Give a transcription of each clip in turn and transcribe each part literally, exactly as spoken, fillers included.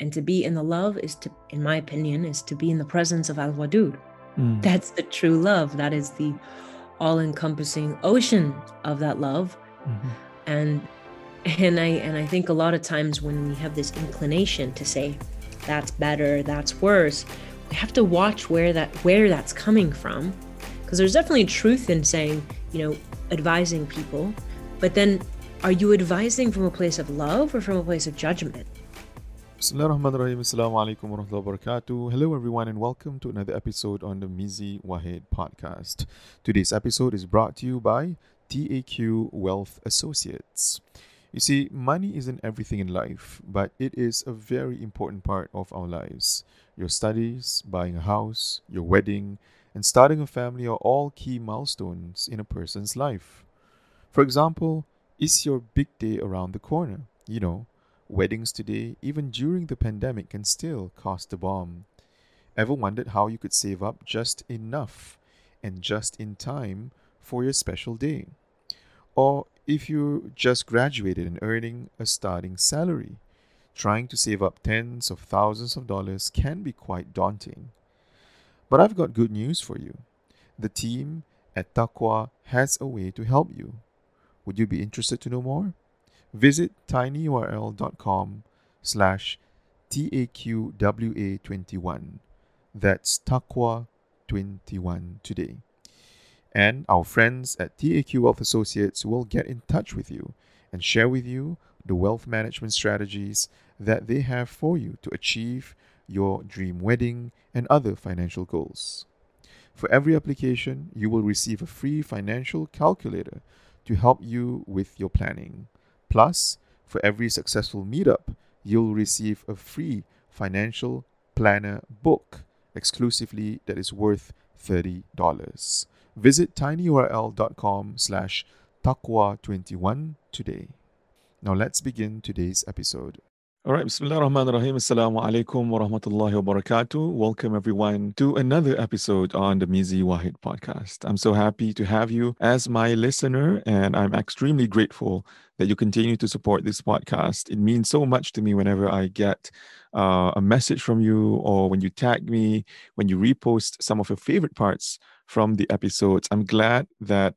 And to be in the love is to, in my opinion, is to be in the presence of Al-Wadud. Mm. That's the true love. That is the all-encompassing ocean of that love. Mm-hmm. And and I and I think a lot of times when we have this inclination to say, that's better, that's worse, we have to watch where that where that's coming from. Because there's definitely truth in saying, you know, advising people, but then are you advising from a place of love or from a place of judgment? Bismillahirrahmanirrahim. Assalamualaikum warahmatullahi wabarakatuh. Hello everyone and welcome to another episode on the Mizi Wahid podcast. Today's episode is brought to you by T A Q Wealth Associates. You see, money isn't everything in life, but it is a very important part of our lives. Your studies, buying a house, your wedding, and starting a family are all key milestones in a person's life. For example, is your big day around the corner? You know, weddings today, even during the pandemic, can still cost a bomb. Ever wondered how you could save up just enough and just in time for your special day? Or if you just graduated and earning a starting salary, trying to save up tens of thousands of dollars can be quite daunting. But I've got good news for you. The team at T A Q W A has a way to help you. Would you be interested to know more? Visit tinyurl.com slash T A Q W A twenty-one. That's T A Q W A twenty-one today. And our friends at T A Q Wealth Associates will get in touch with you and share with you the wealth management strategies that they have for you to achieve your dream wedding and other financial goals. For every application, you will receive a free financial calculator to help you with your planning. Plus, for every successful meetup, you'll receive a free financial planner book exclusively that is worth thirty dollars. Visit tinyurl.com slash T A Q W A twenty-one today. Now let's begin today's episode. All right, Bismillahirrahmanirrahim. Assalamualaikum warahmatullahi wabarakatuh. Welcome everyone to another episode on the Mizi Wahid podcast. I'm so happy to have you as my listener, and I'm extremely grateful that you continue to support this podcast. It means so much to me whenever I get uh, a message from you, or when you tag me, when you repost some of your favorite parts from the episodes. I'm glad that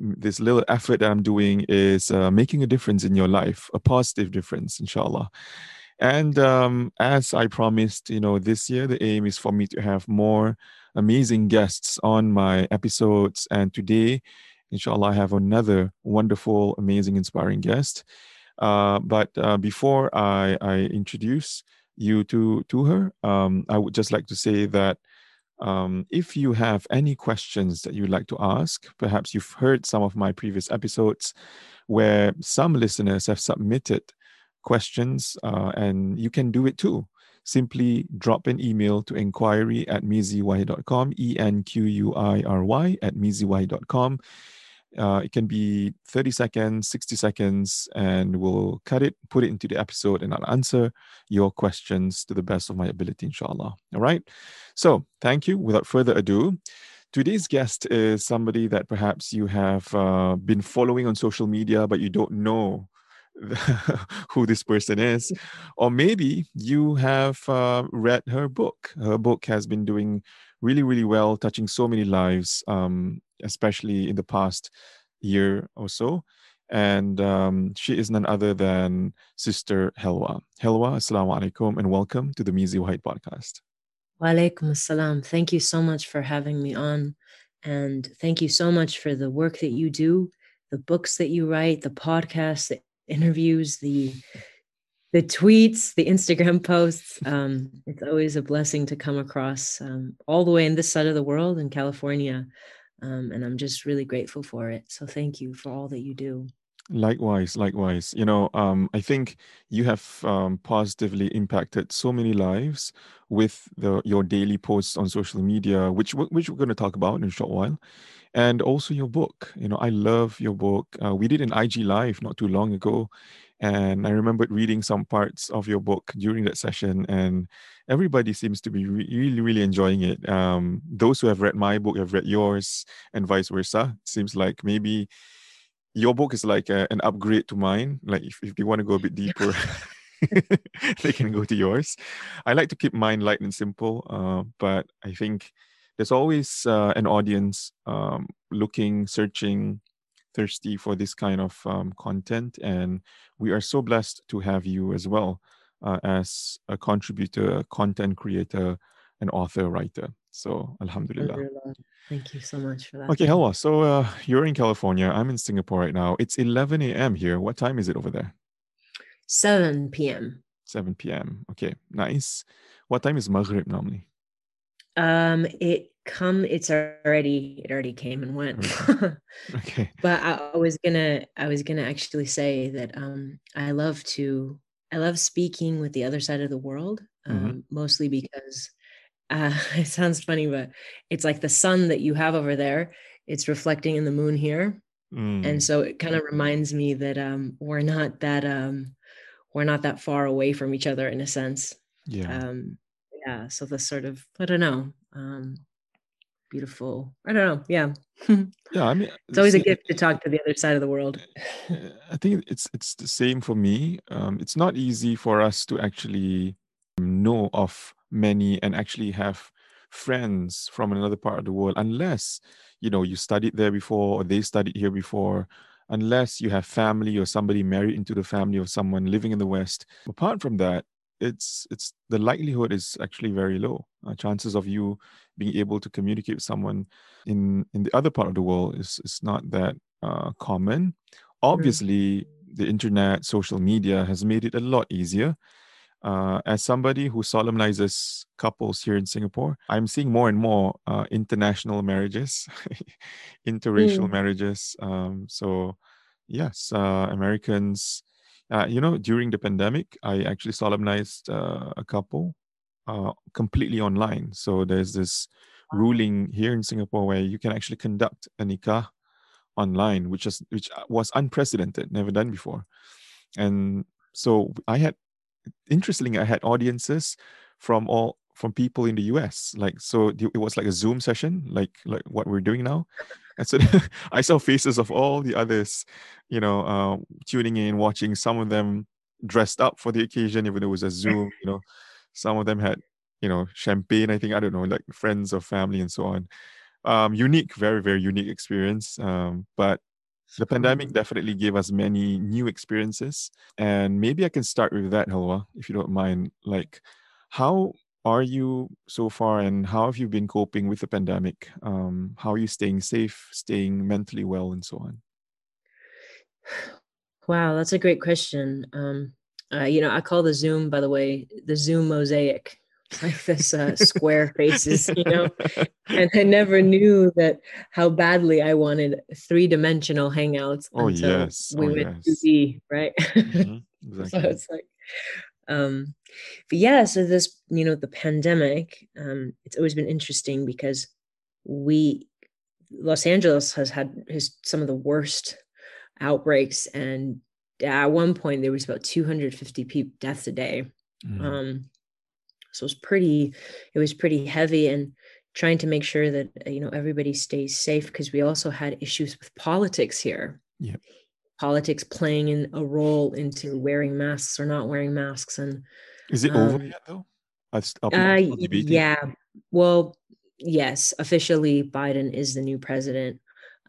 this little effort that I'm doing is uh, making a difference in your life, a positive difference, inshallah. And um, as I promised, you know, this year, the aim is for me to have more amazing guests on my episodes. And today, inshallah, I have another wonderful, amazing, inspiring guest. Uh, but uh, before I, I introduce you to, to her, um, I would just like to say that Um, if you have any questions that you'd like to ask, perhaps you've heard some of my previous episodes where some listeners have submitted questions, uh, and you can do it too. Simply drop an email to enquiry at meezy wahid dot com, E N Q U I R Y at meezy wahid dot com. Uh, it can be thirty seconds, sixty seconds, and we'll cut it, put it into the episode, and I'll answer your questions to the best of my ability, inshallah. All right. So thank you. Without further ado, today's guest is somebody that perhaps you have uh, been following on social media, but you don't know who this person is. Or maybe you have uh, read her book. Her book has been doing really, really well, touching so many lives, um, especially in the past year or so. And um, she is none other than Sister Helwa. Helwa, assalamu alaikum, and welcome to the Mizi Wahid podcast. Wa alaikum assalam. Thank you so much for having me on. And thank you so much for the work that you do, the books that you write, the podcasts, the interviews, the the tweets, the Instagram posts. Um, it's always a blessing to come across um, all the way in this side of the world in California. Um, and I'm just really grateful for it. So thank you for all that you do. Likewise, likewise. You know, um, I think you have um, positively impacted so many lives with the, your daily posts on social media, which, which we're going to talk about in a short while. And also your book. You know, I love your book. Uh, we did an I G Live not too long ago, and I remembered reading some parts of your book during that session, and everybody seems to be re- really, really enjoying it. Um, those who have read my book have read yours, and vice versa. It seems like maybe your book is like a, an upgrade to mine, like if, if you want to go a bit deeper. they can go to yours. I like to keep mine light and simple, uh, but I think there's always uh, an audience um, looking, searching, thirsty for this kind of um, content. And we are so blessed to have you as well uh, as a contributor, content creator, an author, writer. So, alhamdulillah. alhamdulillah. Thank you so much for that. Okay, Helwa. So, uh, you're in California. I'm in Singapore right now. It's eleven a.m. here. What time is it over there? seven p.m. seven p.m. Okay, nice. What time is Maghrib normally? Um, it come. It's already. It already came and went. Okay. okay. But I was gonna. I was gonna actually say that. Um, I love to. I love speaking with the other side of the world. Um, mm-hmm. Mostly because. Uh, it sounds funny, but it's like the sun that you have over there, it's reflecting in the moon here. Mm. And so it kind of reminds me that um, we're not that um, we're not that far away from each other in a sense. Yeah. Um, yeah. So the sort of, I don't know, um, beautiful. I don't know. Yeah. yeah. I mean, it's always a gift to talk to the other side of the world. I think it's, it's the same for me. Um, it's not easy for us to actually know of many and actually have friends from another part of the world, unless you know you studied there before or they studied here before, unless you have family or somebody married into the family of someone living in the West. Apart from that, it's it's the likelihood is actually very low. Uh, chances of you being able to communicate with someone in in the other part of the world is is not that uh, common. Obviously, mm-hmm. the internet, social media has made it a lot easier. Uh, as somebody who solemnizes couples here in Singapore, I'm seeing more and more uh, international marriages, interracial mm. marriages. Um, so, yes, uh, Americans, uh, you know, during the pandemic, I actually solemnized uh, a couple uh, completely online. So there's this ruling here in Singapore where you can actually conduct a nikah online, which is which was unprecedented, never done before. And so I had. Interestingly, I had audiences from all from people in the U S. Like, so it was like a Zoom session, like like what we're doing now. And so I saw faces of all the others, you know, uh, tuning in, watching. Some of them dressed up for the occasion, even though it was a Zoom. You know, some of them had, you know, champagne. I think I don't know, like friends or family and so on. Um, unique, very very unique experience. Um, but. The pandemic definitely gave us many new experiences. And maybe I can start with that, Helwa, if you don't mind. Like, how are you so far and how have you been coping with the pandemic? Um, how are you staying safe, staying mentally well, and so on? Wow, that's a great question. Um, uh, you know, I call the Zoom, by the way, the Zoom mosaic. Like this uh, square faces, you know, and I never knew that how badly I wanted three-dimensional hangouts oh, until yes. we oh, went yes. two D, right? Mm-hmm. Exactly. So it's like, um, but yeah, so this, you know, the pandemic, um, it's always been interesting because we, Los Angeles has had his, some of the worst outbreaks, and at one point there was about two hundred fifty people deaths a day. Mm. Um, So it was pretty, it was pretty heavy, and trying to make sure that, you know, everybody stays safe, because we also had issues with politics here. Yep. Politics playing in a role into wearing masks or not wearing masks. And is it um, over yet though? I'll be, I'll uh, yeah. Well, yes, officially Biden is the new president.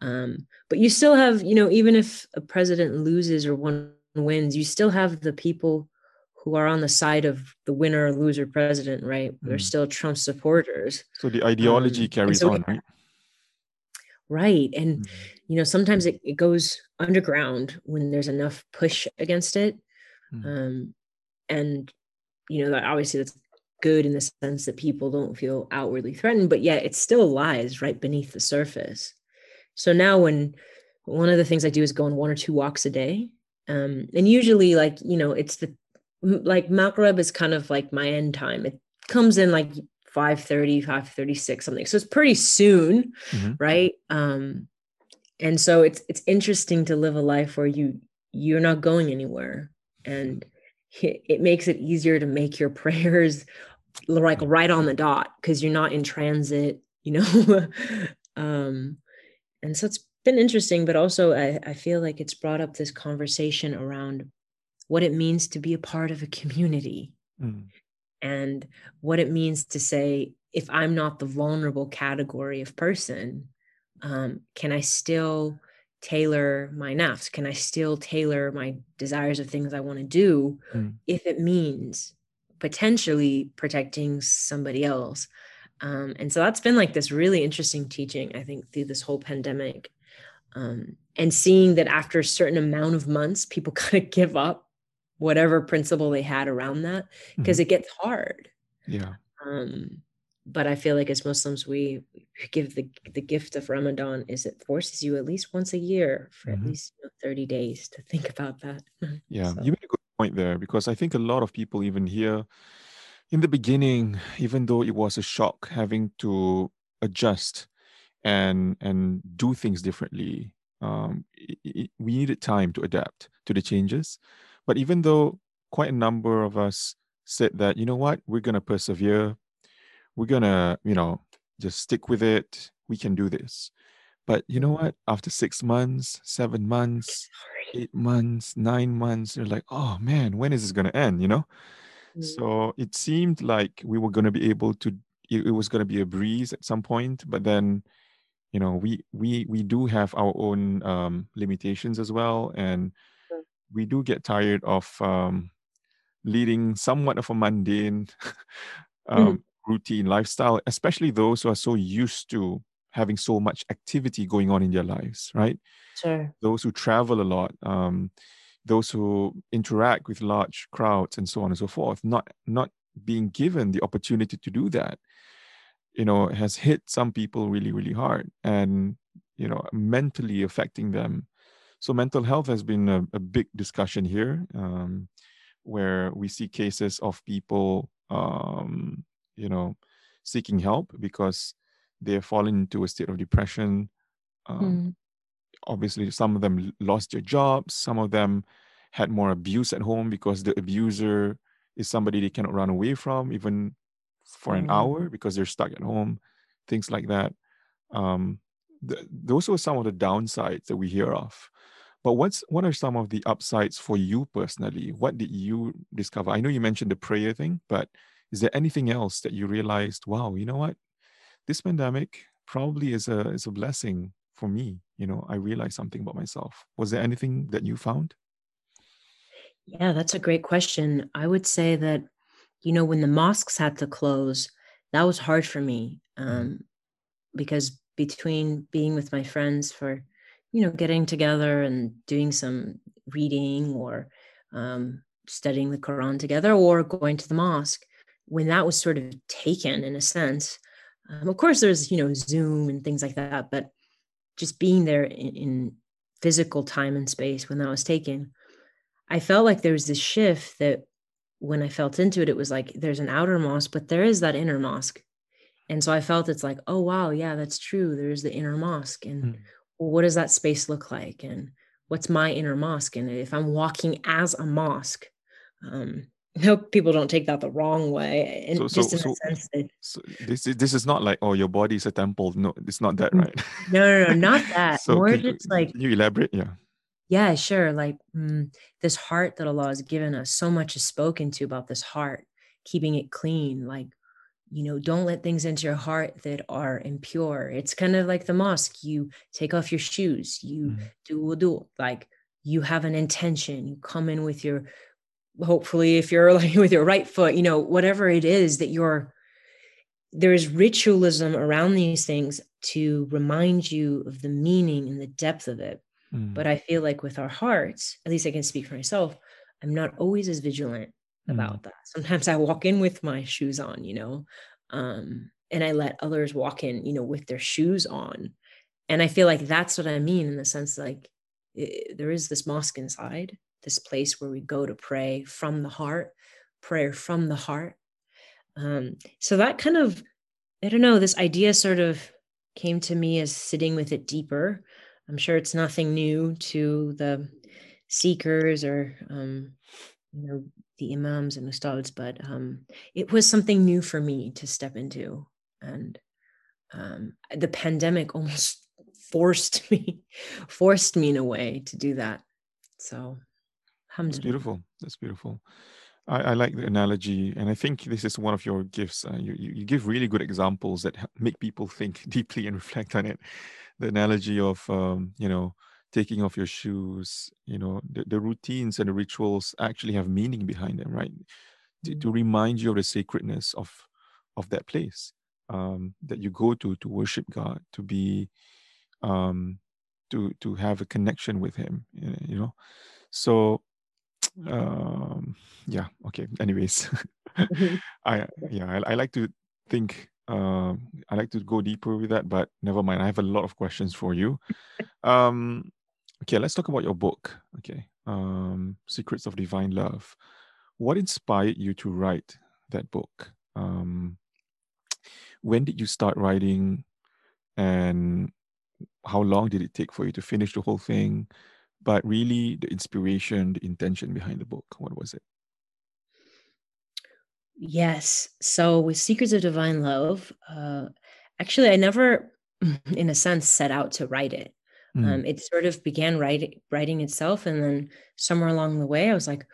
Um, but you still have, you know, even if a president loses or one wins, you still have the people who are on the side of the winner or loser president, right? Mm. They're still Trump supporters. So the ideology um, carries so, on, right? Right. And, mm. you know, sometimes it, it goes underground when there's enough push against it. Mm. Um, and, you know, that obviously that's good in the sense that people don't feel outwardly threatened, but yet it still lies right beneath the surface. So now when one of the things I do is go on one or two walks a day. Um, and usually like, you know, it's the, like Maghrib is kind of like my end time. It comes in like five thirty, five thirty-six, something. So it's pretty soon, mm-hmm. right? Um, and so it's it's interesting to live a life where you, you're not going anywhere. And it makes it easier to make your prayers like right on the dot because you're not in transit, you know? um, and so it's been interesting, but also I, I feel like it's brought up this conversation around what it means to be a part of a community mm. and what it means to say, if I'm not the vulnerable category of person, um, can I still tailor my nafs? Can I still tailor my desires of things I want to do mm. if it means potentially protecting somebody else? Um, and so that's been like this really interesting teaching, I think, through this whole pandemic. Um, and seeing that after a certain amount of months, people kind of give up whatever principle they had around that, because mm-hmm. it gets hard. Yeah. Um, but I feel like as Muslims, we give the, the gift of Ramadan is it forces you at least once a year for mm-hmm. at least you know, thirty days to think about that. Yeah. So. You made a good point there, because I think a lot of people even here in the beginning, even though it was a shock having to adjust and and do things differently, um, it, it, we needed time to adapt to the changes. But even though quite a number of us said that, you know what, we're going to persevere, we're going to, you know, just stick with it, we can do this. But you know what, after six months, seven months, eight months, nine months, you're like, oh man, when is this going to end, you know? So it seemed like we were going to be able to, it was going to be a breeze at some point, but then, you know, we we we do have our own um, limitations as well. And sure. we do get tired of um, leading somewhat of a mundane um, mm-hmm. routine lifestyle, especially those who are so used to having so much activity going on in their lives, right? Sure. Those who travel a lot. Um, those who interact with large crowds and so on and so forth, not not being given the opportunity to do that, you know, has hit some people really, really hard and, you know, mentally affecting them. So mental health has been a, a big discussion here, um, where we see cases of people, um, you know, seeking help because they have fallen into a state of depression. Um, mm. Obviously, some of them lost their jobs. Some of them had more abuse at home because the abuser is somebody they cannot run away from, even for an mm-hmm. hour, because they're stuck at home, things like that. Um, th- those are some of the downsides that we hear of. But what's what are some of the upsides for you personally? What did you discover? I know you mentioned the prayer thing, but is there anything else that you realized, wow, you know what? This pandemic probably is a is a blessing for me. You know, I realized something about myself. Was there anything that you found? Yeah, that's a great question. I would say that, you know, when the mosques had to close, that was hard for me um, because between being with my friends for, you know, getting together and doing some reading or um, studying the Quran together or going to the mosque, when that was sort of taken in a sense, um, of course, there's, you know, Zoom and things like that, but just being there in, in physical time and space when that was taken, I felt like there was this shift that when I felt into it, it was like, there's an outer mosque, but there is that inner mosque. And so I felt it's like, oh, wow, yeah, that's true. There's the inner mosque. And mm. well, what does that space look like? And what's my inner mosque? And if I'm walking as a mosque, um, I hope people don't take that the wrong way. And so, just so, in so, the sense that so this is this is not like, oh, your body is a temple. No, it's not that, right? No, no, no, not that. So more just you, like you elaborate, yeah. Yeah, sure. Like mm, this heart that Allah has given us, so much is spoken to about this heart, keeping it clean. Like, you know, don't let things into your heart that are impure. It's kind of like the mosque. You take off your shoes, you mm. do wudu, like you have an intention, you come in with your hopefully if you're like with your right foot, you know, whatever it is that you're, there is ritualism around these things to remind you of the meaning and the depth of it. Mm. But I feel like with our hearts, at least I can speak for myself, I'm not always as vigilant mm. about that. Sometimes I walk in with my shoes on, you know, um, and I let others walk in, you know, with their shoes on. And I feel like that's what I mean in the sense, like it, there is this mosque inside, this place where we go to pray from the heart, prayer from the heart. Um, so that kind of, I don't know, this idea sort of came to me as sitting with it deeper. I'm sure it's nothing new to the seekers or, um, you know, the imams and ustads, but um, it was something new for me to step into. And um, the pandemic almost forced me, forced me in a way to do that. So. Alhamdulillah. Beautiful. That's beautiful. I, I like the analogy, and I think this is one of your gifts. Uh, you, you, you give really good examples that make people think deeply and reflect on it. The analogy of, um, you know, taking off your shoes, you know, the, the routines and the rituals actually have meaning behind them, right? To, to remind you of the sacredness of, of that place um, that you go to, to worship God, to be, um, to, to have a connection with Him, you know? So, um, yeah. Okay. Anyways, I, yeah, I, I like to think, Um, I like to go deeper with that, but never mind. I have a lot of questions for you. Um, okay, let's talk about your book. Okay, um, Secrets of Devine Love. What inspired you to write that book? Um, when did you start writing, and how long did it take for you to finish the whole thing? But really, the inspiration, the intention behind the book, what was it? Yes. So with Secrets of Devine Love, uh, actually, I never, in a sense, set out to write it. Mm. Um, it sort of began writing, writing itself. And then somewhere along the way, I was like,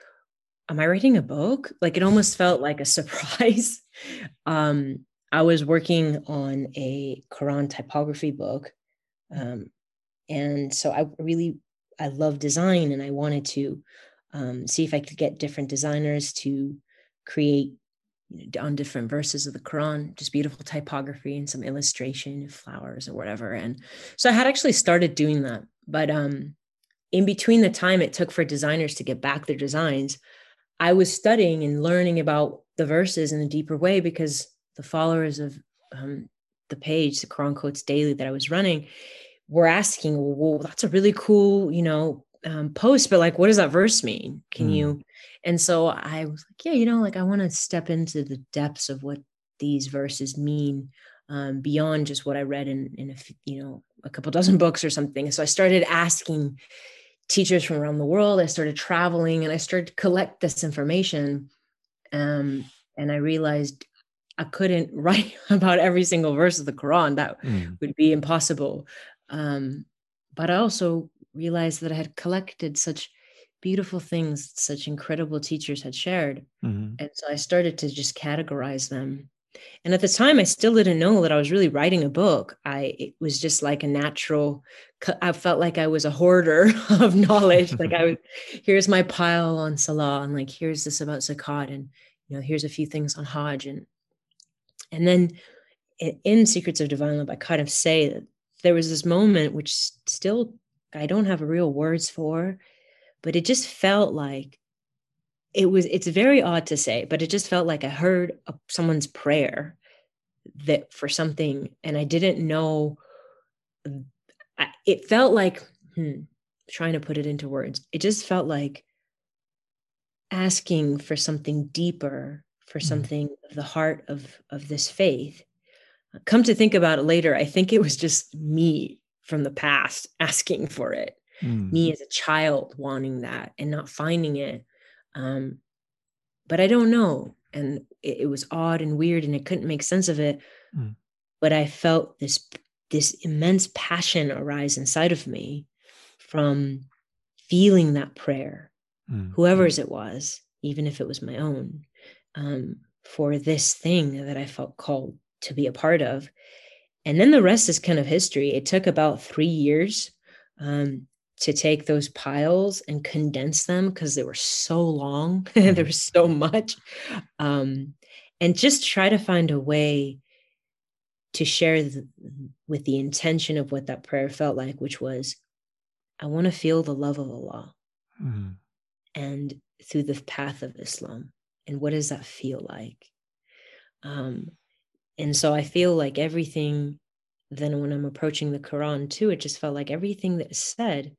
am I writing a book? Like, it almost felt like a surprise. um, I was working on a Quran typography book. Um, and so I really, I love design, and I wanted to um, see if I could get different designers to create on different verses of the Quran, just beautiful typography and some illustration of flowers or whatever. And so I had actually started doing that. But um, in between the time it took for designers to get back their designs, I was studying and learning about the verses in a deeper way, because the followers of um, the page, the Quran Quotes Daily that I was running, were asking, well, that's a really cool, you know, um, post, but like, what does that verse mean? Can mm. you... And so I was like, yeah, you know, like I want to step into the depths of what these verses mean um, beyond just what I read in, in a, you know, a couple dozen books or something. So I started asking teachers from around the world. I started traveling, and I started to collect this information. Um, and I realized I couldn't write about every single verse of the Quran. That mm. would be impossible. Um, but I also realized that I had collected such beautiful things such incredible teachers had shared. Mm-hmm. And so I started to just categorize them. And at the time, I still didn't know that I was really writing a book. I, it was just like a natural, I felt like I was a hoarder of knowledge. Like I would, here's my pile on Salah, and like, here's this about Zakat, and, you know, here's a few things on Hajj. And, and then in Secrets of Divine Love, I kind of say that there was this moment, which still, I don't have real words for, but it just felt like it was, it's very odd to say, but it just felt like I heard a, someone's prayer that for something. And I didn't know, I, it felt like, hmm, trying to put it into words. It just felt like asking for something deeper, for mm-hmm. something of the heart of, of this faith. Come to think about it later, I think it was just me from the past asking for it. Mm. Me as a child wanting that and not finding it. Um, but I don't know. And it, it was odd and weird, and I couldn't make sense of it. Mm. But I felt this, this immense passion arise inside of me from feeling that prayer, mm. whoever's mm. it was, even if it was my own, um, for this thing that I felt called to be a part of. And then the rest is kind of history. It took about three years. Um, to take those piles and condense them, because they were so long, there was so much, um, and just try to find a way to share the, with the intention of what that prayer felt like, which was, I want to feel the love of Allah mm-hmm. and through the path of Islam. And what does that feel like? Um, and so I feel like everything, then when I'm approaching the Quran too, it just felt like everything that is said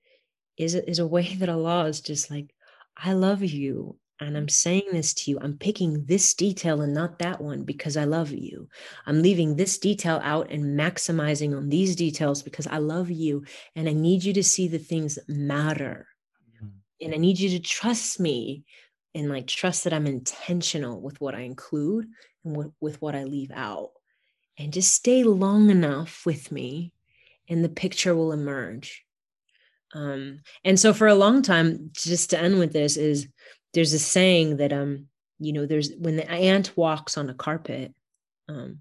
is a, is a way that Allah is just like, I love you, and I'm saying this to you. I'm picking this detail and not that one because I love you. I'm leaving this detail out and maximizing on these details because I love you, and I need you to see the things that matter, and I need you to trust me, and like trust that I'm intentional with what I include and what, with what I leave out, and just stay long enough with me and the picture will emerge. Um, and so for a long time, just to end with this, is there's a saying that, um, you know, there's when the ant walks on a carpet, um,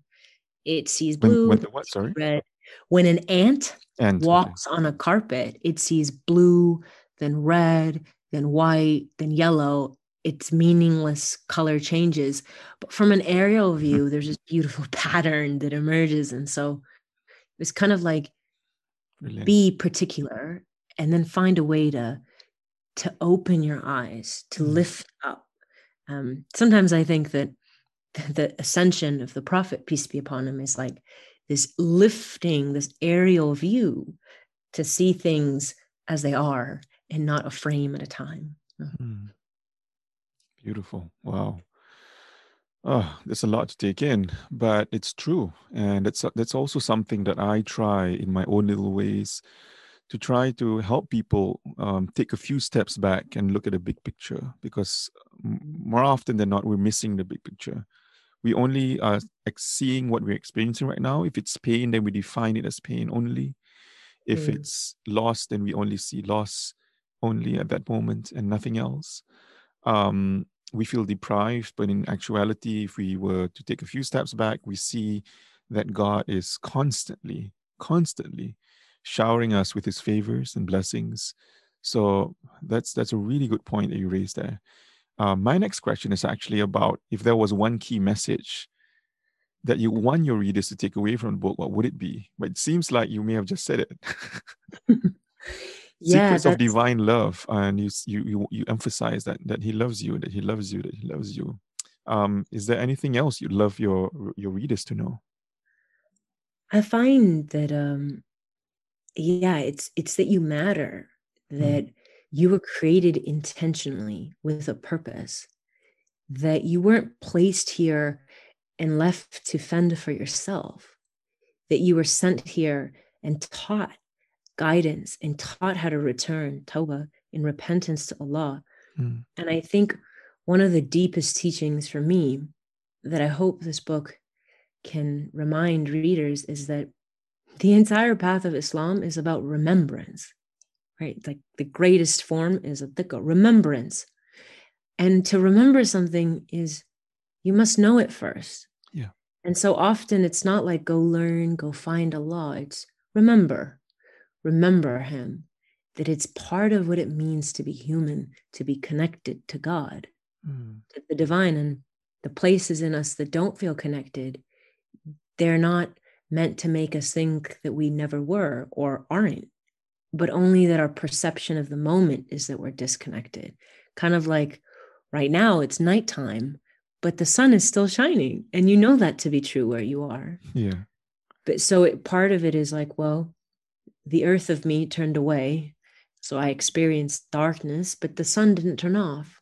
it sees blue, when, when the what? Sorry? Red. When an ant and, walks okay. on a carpet, it sees blue, then red, then white, then yellow. It's meaningless color changes. But from an aerial view, there's this beautiful pattern that emerges. And so it's kind of like, brilliant. Be particular and then find a way to to open your eyes, to mm. lift up. Um, sometimes I think that the ascension of the prophet, peace be upon him, is like this lifting, this aerial view to see things as they are and not a frame at a time. Mm. Beautiful. Wow. Oh, there's a lot to take in, but it's true. And it's, that's also something that I try in my own little ways to try to help people um, take a few steps back and look at the big picture, because more often than not, we're missing the big picture. We only are seeing what we're experiencing right now. If it's pain, then we define it as pain only. If mm. it's loss, then we only see loss only at that moment and nothing else. Um, we feel deprived, but in actuality, if we were to take a few steps back, we see that God is constantly, constantly showering us with his favors and blessings. So that's that's a really good point that you raised there. Uh, my next question is actually about, if there was one key message that you want your readers to take away from the book, what would it be? But it seems like you may have just said it. Yeah, Secrets of Divine Love, and you you you emphasize that that he loves you, that he loves you, that he loves you. Um, is there anything else you'd love your your readers to know? I find that, um, yeah, it's it's that you matter, that mm. you were created intentionally with a purpose, that you weren't placed here and left to fend for yourself, that you were sent here and taught guidance and taught how to return tawbah in repentance to Allah. Mm. And I think one of the deepest teachings for me that I hope this book can remind readers is that the entire path of Islam is about remembrance, right? Like the greatest form is a dhikr, remembrance. And to remember something is, you must know it first. Yeah. And so often it's not like go learn, go find Allah. It's remember. Remember him, that it's part of what it means to be human, to be connected to God, mm. to the divine. And the places in us that don't feel connected, they're not meant to make us think that we never were or aren't, but only that our perception of the moment is that we're disconnected. Kind of like right now it's nighttime, but the sun is still shining. And you know that to be true where you are. Yeah. But so it, part of it is like, well, the earth of me turned away, so I experienced darkness, but the sun didn't turn off.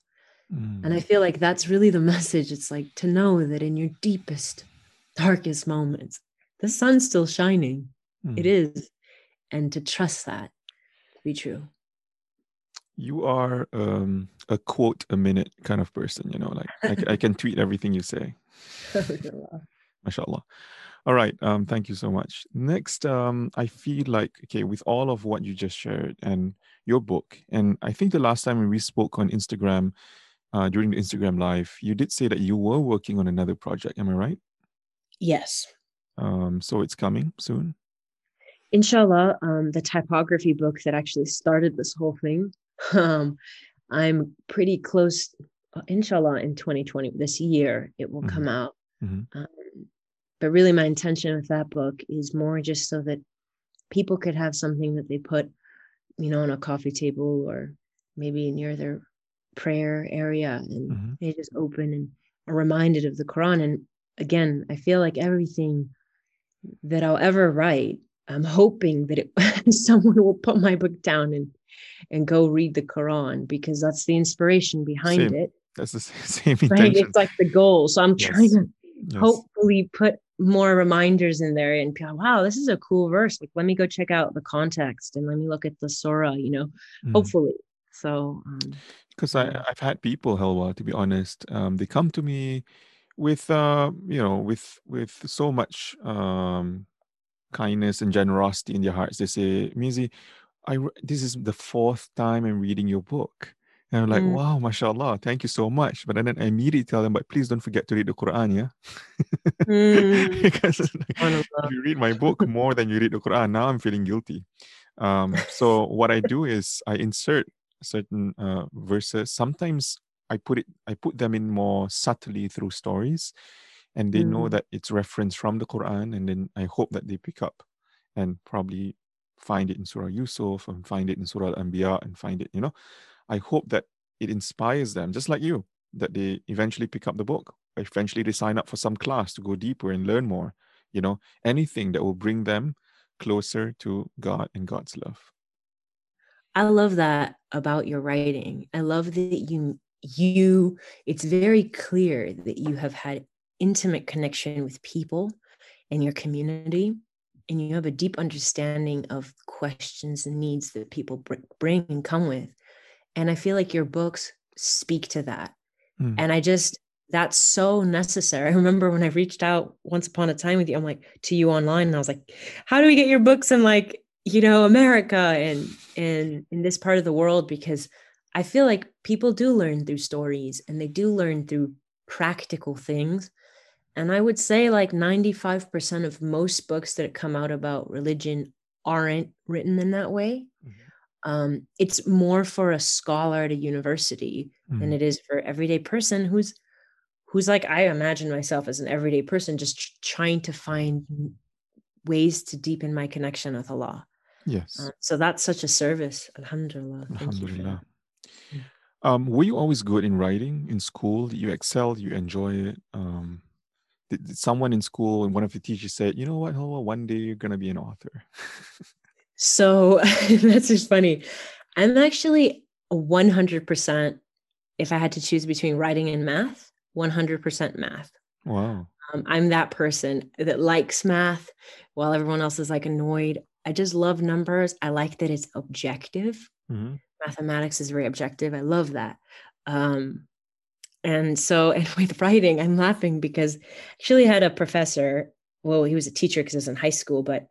Mm. And I feel like that's really the message. It's like to know that in your deepest, darkest moments, the sun's still shining. Mm. It is. And to trust that to be true. You are um, a quote a minute kind of person, you know, like I, I can tweet everything you say. MashaAllah. All right. Um, thank you so much. Next, um, I feel like, okay, with all of what you just shared and your book, and I think the last time we spoke on Instagram, uh, during the Instagram live, you did say that you were working on another project. Am I right? Yes. Um, so it's coming soon? InsyaAllah, um, the typography book that actually started this whole thing. Um, I'm pretty close, uh, InsyaAllah, in twenty twenty, this year, it will mm-hmm. come out. Mm-hmm. Um, But really my intention with that book is more just so that people could have something that they put, you know, on a coffee table or maybe near their prayer area, and mm-hmm. they just open and are reminded of the Quran. And again, I feel like everything that I'll ever write, I'm hoping that it, someone will put my book down and, and go read the Quran, because that's the inspiration behind same. It. That's the same intention. Right? It's like the goal. So I'm yes. trying to yes. hopefully put more reminders in there and go, wow, this is a cool verse. Like, let me go check out the context and let me look at the surah, you know, mm. hopefully. So, because um, I've had people, Helwa, to be honest, um, they come to me with, uh, you know, with, with so much um, kindness and generosity in their hearts. They say, Mizi, I this is the fourth time I'm reading your book. And I'm like, mm. wow, mashallah, thank you so much. But then I immediately tell them, but please don't forget to read the Quran, yeah? Mm. Because like, you read my book more than you read the Quran. Now I'm feeling guilty. Um, so what I do is I insert certain uh, verses. Sometimes I put it, I put them in more subtly through stories, and they mm. know that it's referenced from the Quran. And then I hope that they pick up and probably find it in Surah Yusuf and find it in Surah Al-Anbiya and find it, you know. I hope that it inspires them, just like you, that they eventually pick up the book. Eventually they sign up for some class to go deeper and learn more. You know, anything that will bring them closer to God and God's love. I love that about your writing. I love that you, you, it's very clear that you have had intimate connection with people in your community, and you have a deep understanding of questions and needs that people bring and come with. And I feel like your books speak to that. Mm. And I just, that's so necessary. I remember when I reached out once upon a time with you, I'm like, to you online. And I was like, how do we get your books in, like, you know, America and, and in this part of the world? Because I feel like people do learn through stories, and they do learn through practical things. And I would say like ninety-five percent of most books that come out about religion aren't written in that way. Mm-hmm. Um, it's more for a scholar at a university mm. than it is for everyday person who's, who's like, I imagine myself as an everyday person, just ch- trying to find ways to deepen my connection with Allah. Yes. Uh, so that's such a service. Alhamdulillah. Alhamdulillah. You um, were you always good in writing in school? Did you excel? Did you enjoy it? Um, did, did someone in school, and one of the teachers said, you know what, Helwa, one day you're going to be an author? So that's just funny. I'm actually one hundred percent, if I had to choose between writing and math, one hundred percent math. Wow. Um, I'm that person that likes math while everyone else is like annoyed. I just love numbers. I like that it's objective. Mm-hmm. Mathematics is very objective. I love that. Um, and so, and with writing, I'm laughing because I actually had a professor, well, he was a teacher because I was in high school, but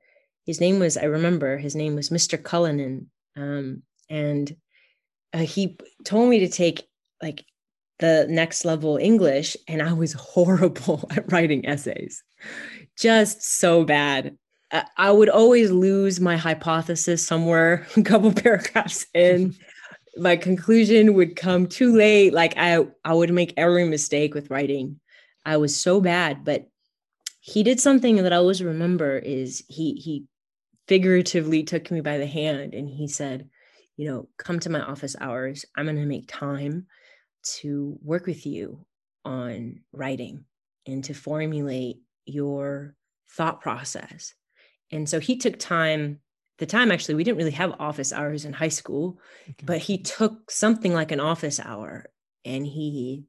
his name was, I remember his name was Mister Cullinan. Um, and uh, he told me to take like the next level English. And I was horrible at writing essays, just so bad. I, I would always lose my hypothesis somewhere a couple paragraphs in. My conclusion would come too late. Like I, I would make every mistake with writing. I was so bad, but he did something that I always remember is he, he, figuratively took me by the hand and he said, you know, come to my office hours. I'm going to make time to work with you on writing and to formulate your thought process. And so he took time, the time actually, we didn't really have office hours in high school, okay. But he took something like an office hour and he,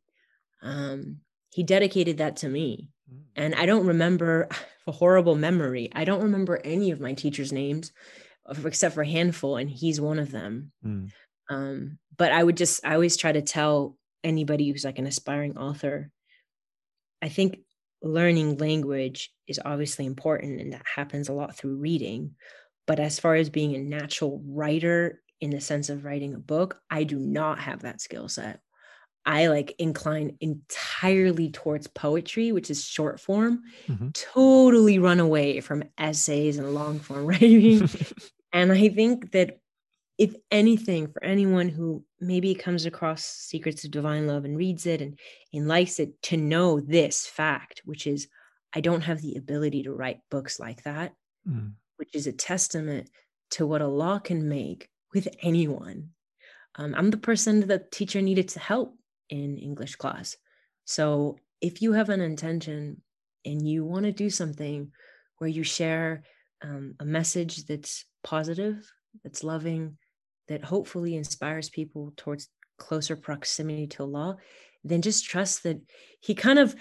um, he dedicated that to me. And I don't remember, a horrible memory. I don't remember any of my teachers' names except for a handful. And he's one of them. Mm. Um, but I would just, I always try to tell anybody who's like an aspiring author, I think learning language is obviously important. And that happens a lot through reading. But as far as being a natural writer in the sense of writing a book, I do not have that skill set. I like incline entirely towards poetry, which is short form, mm-hmm. totally run away from essays and long form writing. And I think that if anything, for anyone who maybe comes across Secrets of Divine Love and reads it and, and likes it, to know this fact, which is I don't have the ability to write books like that, mm. which is a testament to what Allah can make with anyone. Um, I'm the person that the teacher needed to help in English class. So if you have an intention and you want to do something where you share um, a message that's positive, that's loving, that hopefully inspires people towards closer proximity to Allah, then just trust that he kind of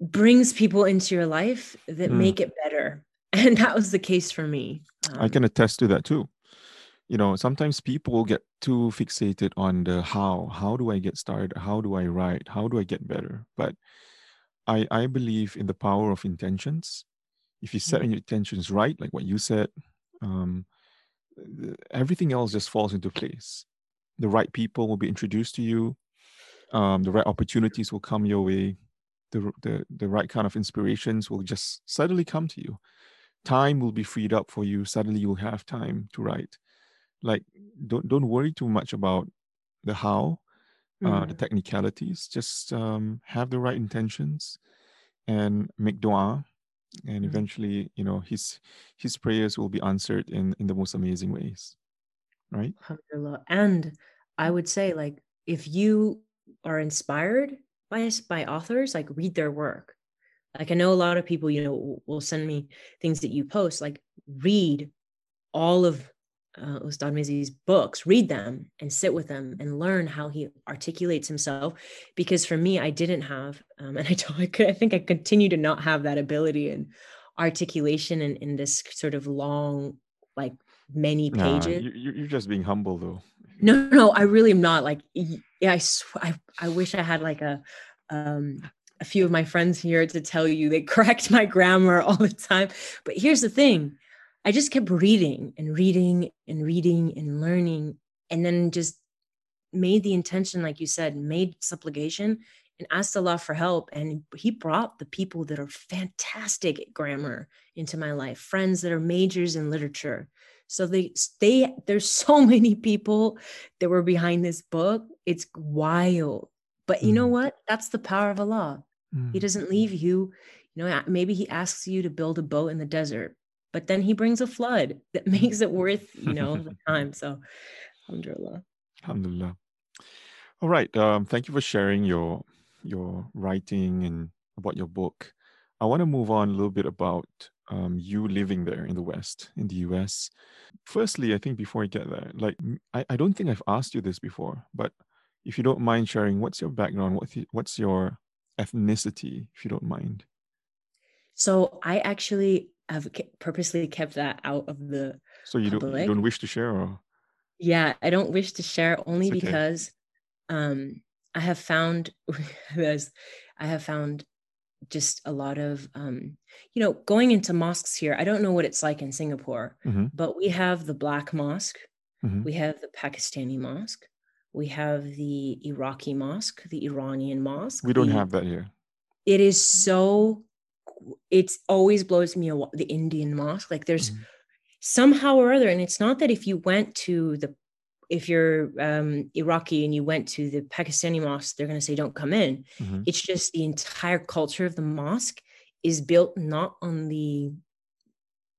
brings people into your life that mm. make it better. And that was the case for me. Um, I can attest to that too. You know, sometimes people get too fixated on the how. How do I get started? How do I write? How do I get better? But I I believe in the power of intentions. If you set your intentions right, like what you said, um, everything else just falls into place. The right people will be introduced to you. Um, the right opportunities will come your way. The, the, the right kind of inspirations will just suddenly come to you. Time will be freed up for you. Suddenly you'll have time to write. Like, don't, don't worry too much about the how, uh, mm. the technicalities. Just um, have the right intentions and make dua. And eventually, you know, his his prayers will be answered in, in the most amazing ways. Right? Alhamdulillah. And I would say, like, if you are inspired by, by authors, like, read their work. Like, I know a lot of people, you know, will send me things that you post, like, read all of uh, Ustad Mizi's books, read them and sit with them and learn how he articulates himself. Because for me, I didn't have, um, and I, don't, I, could, I think I continue to not have that ability in articulation and in this sort of long, like, many pages. Nah, you, you're just being humble though. No, no, I really am not. Like, yeah, I, sw- I, I wish I had like a, um, a few of my friends here to tell you they correct my grammar all the time. But here's the thing. I just kept reading and reading and reading and learning, and then just made the intention, like you said, made supplication and asked Allah for help. And he brought the people that are fantastic at grammar into my life, friends that are majors in literature. So they, they there's so many people that were behind this book. It's wild. But mm. you know what? That's the power of Allah. Mm. He doesn't leave you. You know, maybe he asks you to build a boat in the desert, but then he brings a flood that makes it worth, you know, the time. So, alhamdulillah. Alhamdulillah. All right. Um, thank you for sharing your your writing and about your book. I want to move on a little bit about um, you living there in the West, in the U S. Firstly, I think before I get there, like, I, I don't think I've asked you this before, but if you don't mind sharing, what's your background? What the, what's your ethnicity, if you don't mind? So I actually... I've purposely kept that out of the So you don't, you don't wish to share? Or? Yeah, I don't wish to share only okay. because um, I have found, I have found just a lot of, um, you know, going into mosques here. I don't know what it's like in Singapore, mm-hmm. but we have the Black Mosque. Mm-hmm. We have the Pakistani Mosque. We have the Iraqi Mosque, the Iranian Mosque. We don't the, have that here. It is so... It's always blows me away, the Indian mosque. Like there's mm-hmm. somehow or other, and it's not that if you went to the, if you're um, Iraqi and you went to the Pakistani mosque, they're going to say, don't come in. Mm-hmm. It's just the entire culture of the mosque is built not on the,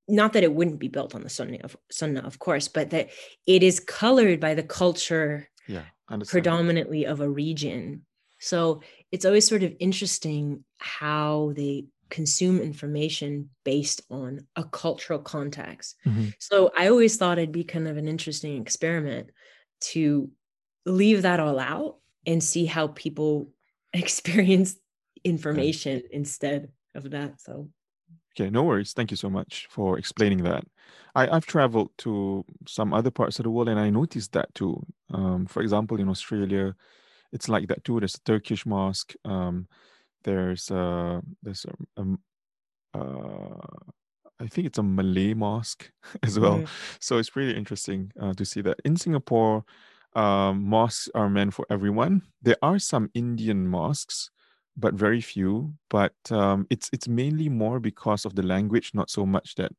not that it wouldn't be built on the Sunnah of, Sunnah, of course, but that it is colored by the culture yeah, predominantly of a region. So it's always sort of interesting how they consume information based on a cultural context. Mm-hmm. So I always thought it'd be kind of an interesting experiment to leave that all out and see how people experience information okay. instead of that. So, okay, no worries. Thank you so much for explaining that. I, I've traveled to some other parts of the world and I noticed that too. Um, for example, in Australia, it's like that too. There's a Turkish mosque. Um, There's a, there's a, um, uh, I think it's a Malay mosque as well. Mm. So it's pretty interesting uh, to see that. In Singapore, um, mosques are meant for everyone. There are some Indian mosques, but very few. But um, it's it's mainly more because of the language, not so much that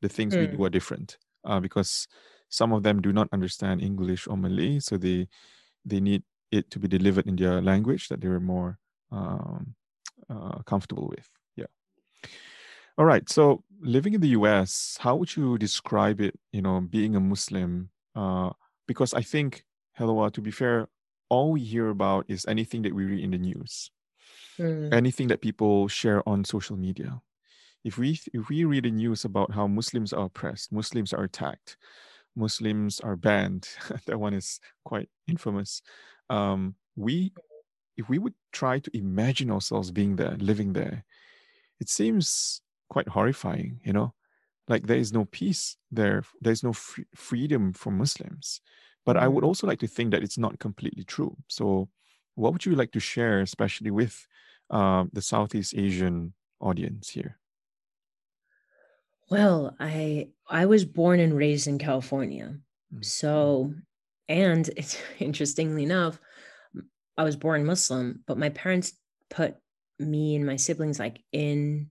the things mm. we do are different. Uh, because some of them do not understand English or Malay, so they they need it to be delivered in their language that they were more um, Uh, comfortable with. Yeah. All right. So living in the U S, how would you describe it, you know, being a Muslim? Uh, because I think, Helwa, to be fair, all we hear about is anything that we read in the news, mm. anything that people share on social media. If we, if we read the news about how Muslims are oppressed, Muslims are attacked, Muslims are banned, that one is quite infamous. Um, we If we would try to imagine ourselves being there, living there, it seems quite horrifying, you know, like there is no peace there. There's no f- freedom for Muslims. But I would also like to think that it's not completely true. So what would you like to share, especially with um, the Southeast Asian audience here? Well, I I was born and raised in California. So, and it's, interestingly enough, I was born Muslim, but my parents put me and my siblings like in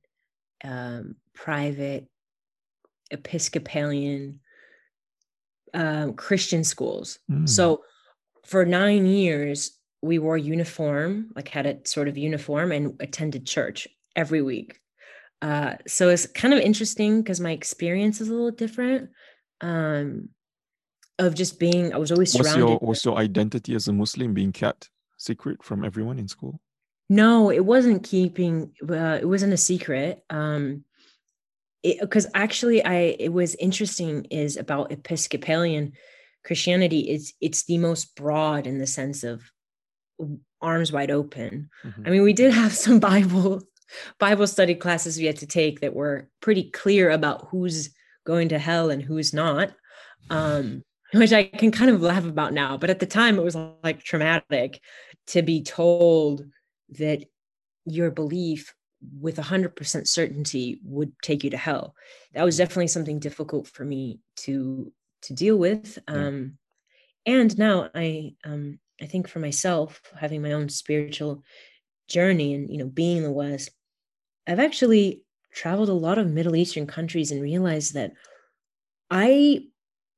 um, private Episcopalian um, Christian schools. Mm. So for nine years, we wore uniform, like had a sort of uniform and attended church every week. Uh, so it's kind of interesting because my experience is a little different. Um, of just being, I was always surrounded. Was your, was your identity as a Muslim being kept secret from everyone in school? No, it wasn't keeping, uh, it wasn't a secret. Um, because actually I, it was interesting is about Episcopalian Christianity. It's, it's the most broad in the sense of arms wide open. Mm-hmm. I mean, we did have some Bible Bible study classes we had to take that were pretty clear about who's going to hell and who's not, um, which I can kind of laugh about now. But at the time, it was like traumatic to be told that your belief with one hundred percent certainty would take you to hell. That was definitely something difficult for me to to deal with. Um, and now I um, I think for myself, having my own spiritual journey and, you know, being in the West, I've actually traveled a lot of Middle Eastern countries and realized that I,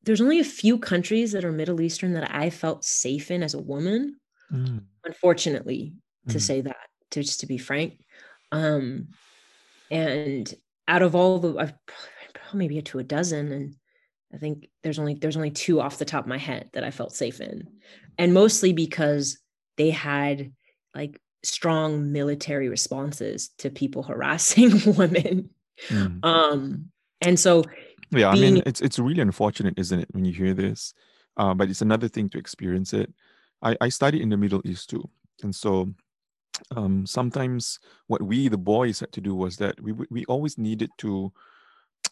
there's only a few countries that are Middle Eastern that I felt safe in as a woman, mm. unfortunately, to mm. say that, to just to be frank. Um, and out of all the, I've probably maybe to a dozen, and I think there's only, there's only two off the top of my head that I felt safe in. And mostly because they had like strong military responses to people harassing women. Mm. Um, and so, yeah, being- I mean, it's, it's really unfortunate, isn't it? When you hear this, uh, but it's another thing to experience it. I, I studied in the Middle East too. And so um, sometimes what we, the boys had to do was that we, we always needed to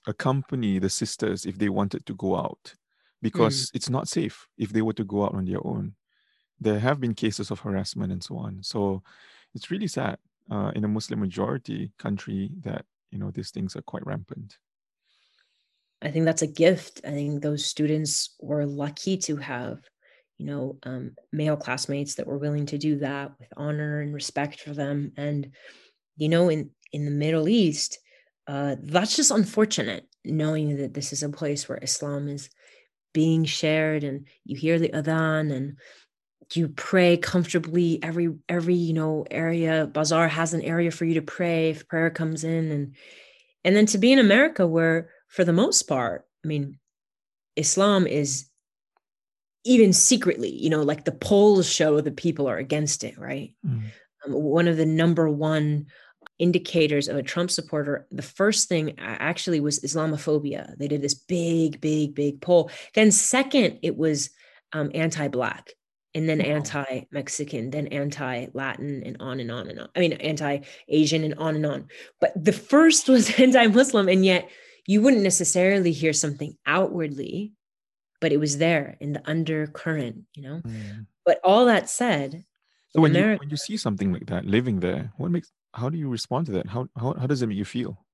accompany the sisters if they wanted to go out, because mm. it's not safe if they were to go out on their own. There have been cases of harassment and so on. So it's really sad uh, in a Muslim majority country that, you know, these things are quite rampant. I think that's a gift. I think those students were lucky to have, you know, um, male classmates that were willing to do that with honor and respect for them. And, you know, in, in the Middle East, uh, that's just unfortunate, knowing that this is a place where Islam is being shared and you hear the adhan and you pray comfortably. Every, every, you know, area, bazaar has an area for you to pray if prayer comes in. And, and then to be in America where, for the most part, I mean, Islam is even secretly, you know, like the polls show that people are against it, right? Mm. Um, one of the number one indicators of a Trump supporter, the first thing actually was Islamophobia. They did this big, big, big poll. Then second, it was um, anti-Black. And then anti-Mexican, then anti-Latin, and on and on and on. I mean, anti-Asian and on and on. But the first was anti-Muslim, and yet you wouldn't necessarily hear something outwardly, but it was there in the undercurrent, you know? Mm. But all that said, so when, America, you, when you see something like that, living there, what makes? How do you respond to that? How, how how does it make you feel?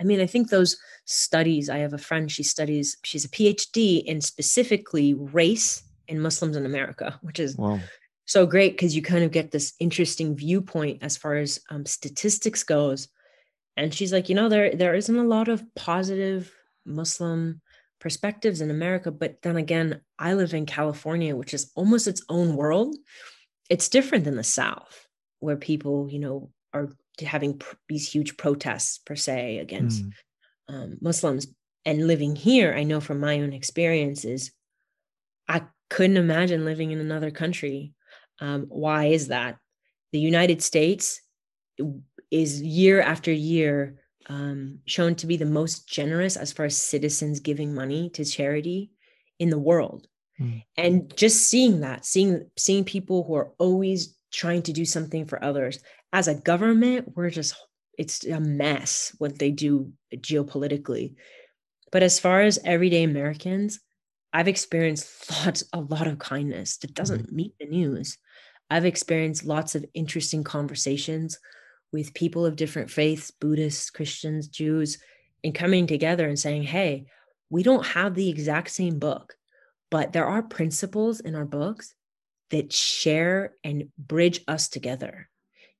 I mean, I think those studies, I have a friend, she studies, she's a PhD in specifically race in Muslims in America, which is wow. so great because you kind of get this interesting viewpoint as far as um, statistics goes. And she's like, you know, there there isn't a lot of positive Muslim perspectives in America. But then again, I live in California, which is almost its own world. It's different than the South, where people, you know, are having pr- these huge protests per se against mm. um, Muslims. And living here, I know from my own experiences, I couldn't imagine living in another country. Um, why is that? The United States is year after year um, shown to be the most generous as far as citizens giving money to charity in the world. Mm. And just seeing that, seeing, seeing people who are always trying to do something for others. As a government, we're just, it's a mess what they do geopolitically. But as far as everyday Americans, I've experienced lots, a lot of kindness that doesn't meet the news. I've experienced lots of interesting conversations with people of different faiths, Buddhists, Christians, Jews, and coming together and saying, hey, we don't have the exact same book, but there are principles in our books that share and bridge us together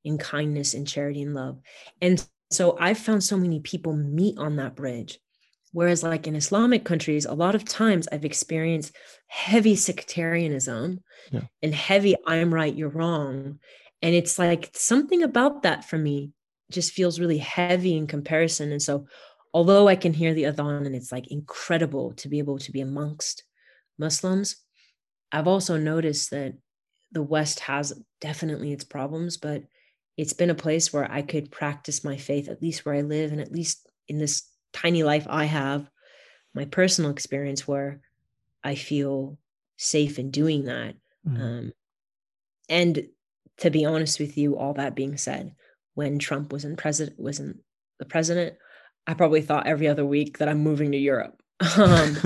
in kindness and charity and love. And so I've found so many people meet on that bridge. Whereas like in Islamic countries, a lot of times I've experienced heavy sectarianism yeah. and heavy, I'm right, you're wrong. And it's like something about that for me just feels really heavy in comparison. And so although I can hear the adhan and it's like incredible to be able to be amongst Muslims, I've also noticed that the West has definitely its problems, but it's been a place where I could practice my faith, at least where I live and at least in this tiny life I have, my personal experience where I feel safe in doing that. Mm. Um, and to be honest with you, all that being said, when Trump was in president, wasn't the president, I probably thought every other week that I'm moving to Europe. Um,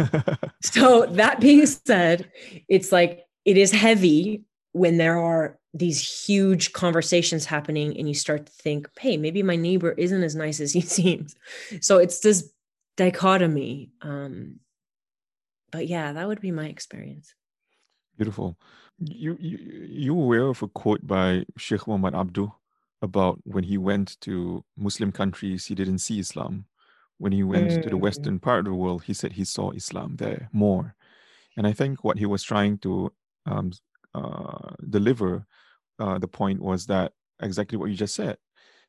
so that being said, it's like, it is heavy when there are these huge conversations happening and you start to think, hey, maybe my neighbor isn't as nice as he seems. So it's this dichotomy. Um, but yeah, that would be my experience. Beautiful. You, you, you were aware of a quote by Sheikh Muhammad Abduh about when he went to Muslim countries, he didn't see Islam. When he went mm. to the Western part of the world, he said he saw Islam there more. And I think what he was trying to um, uh, deliver Uh, the point was that exactly what you just said,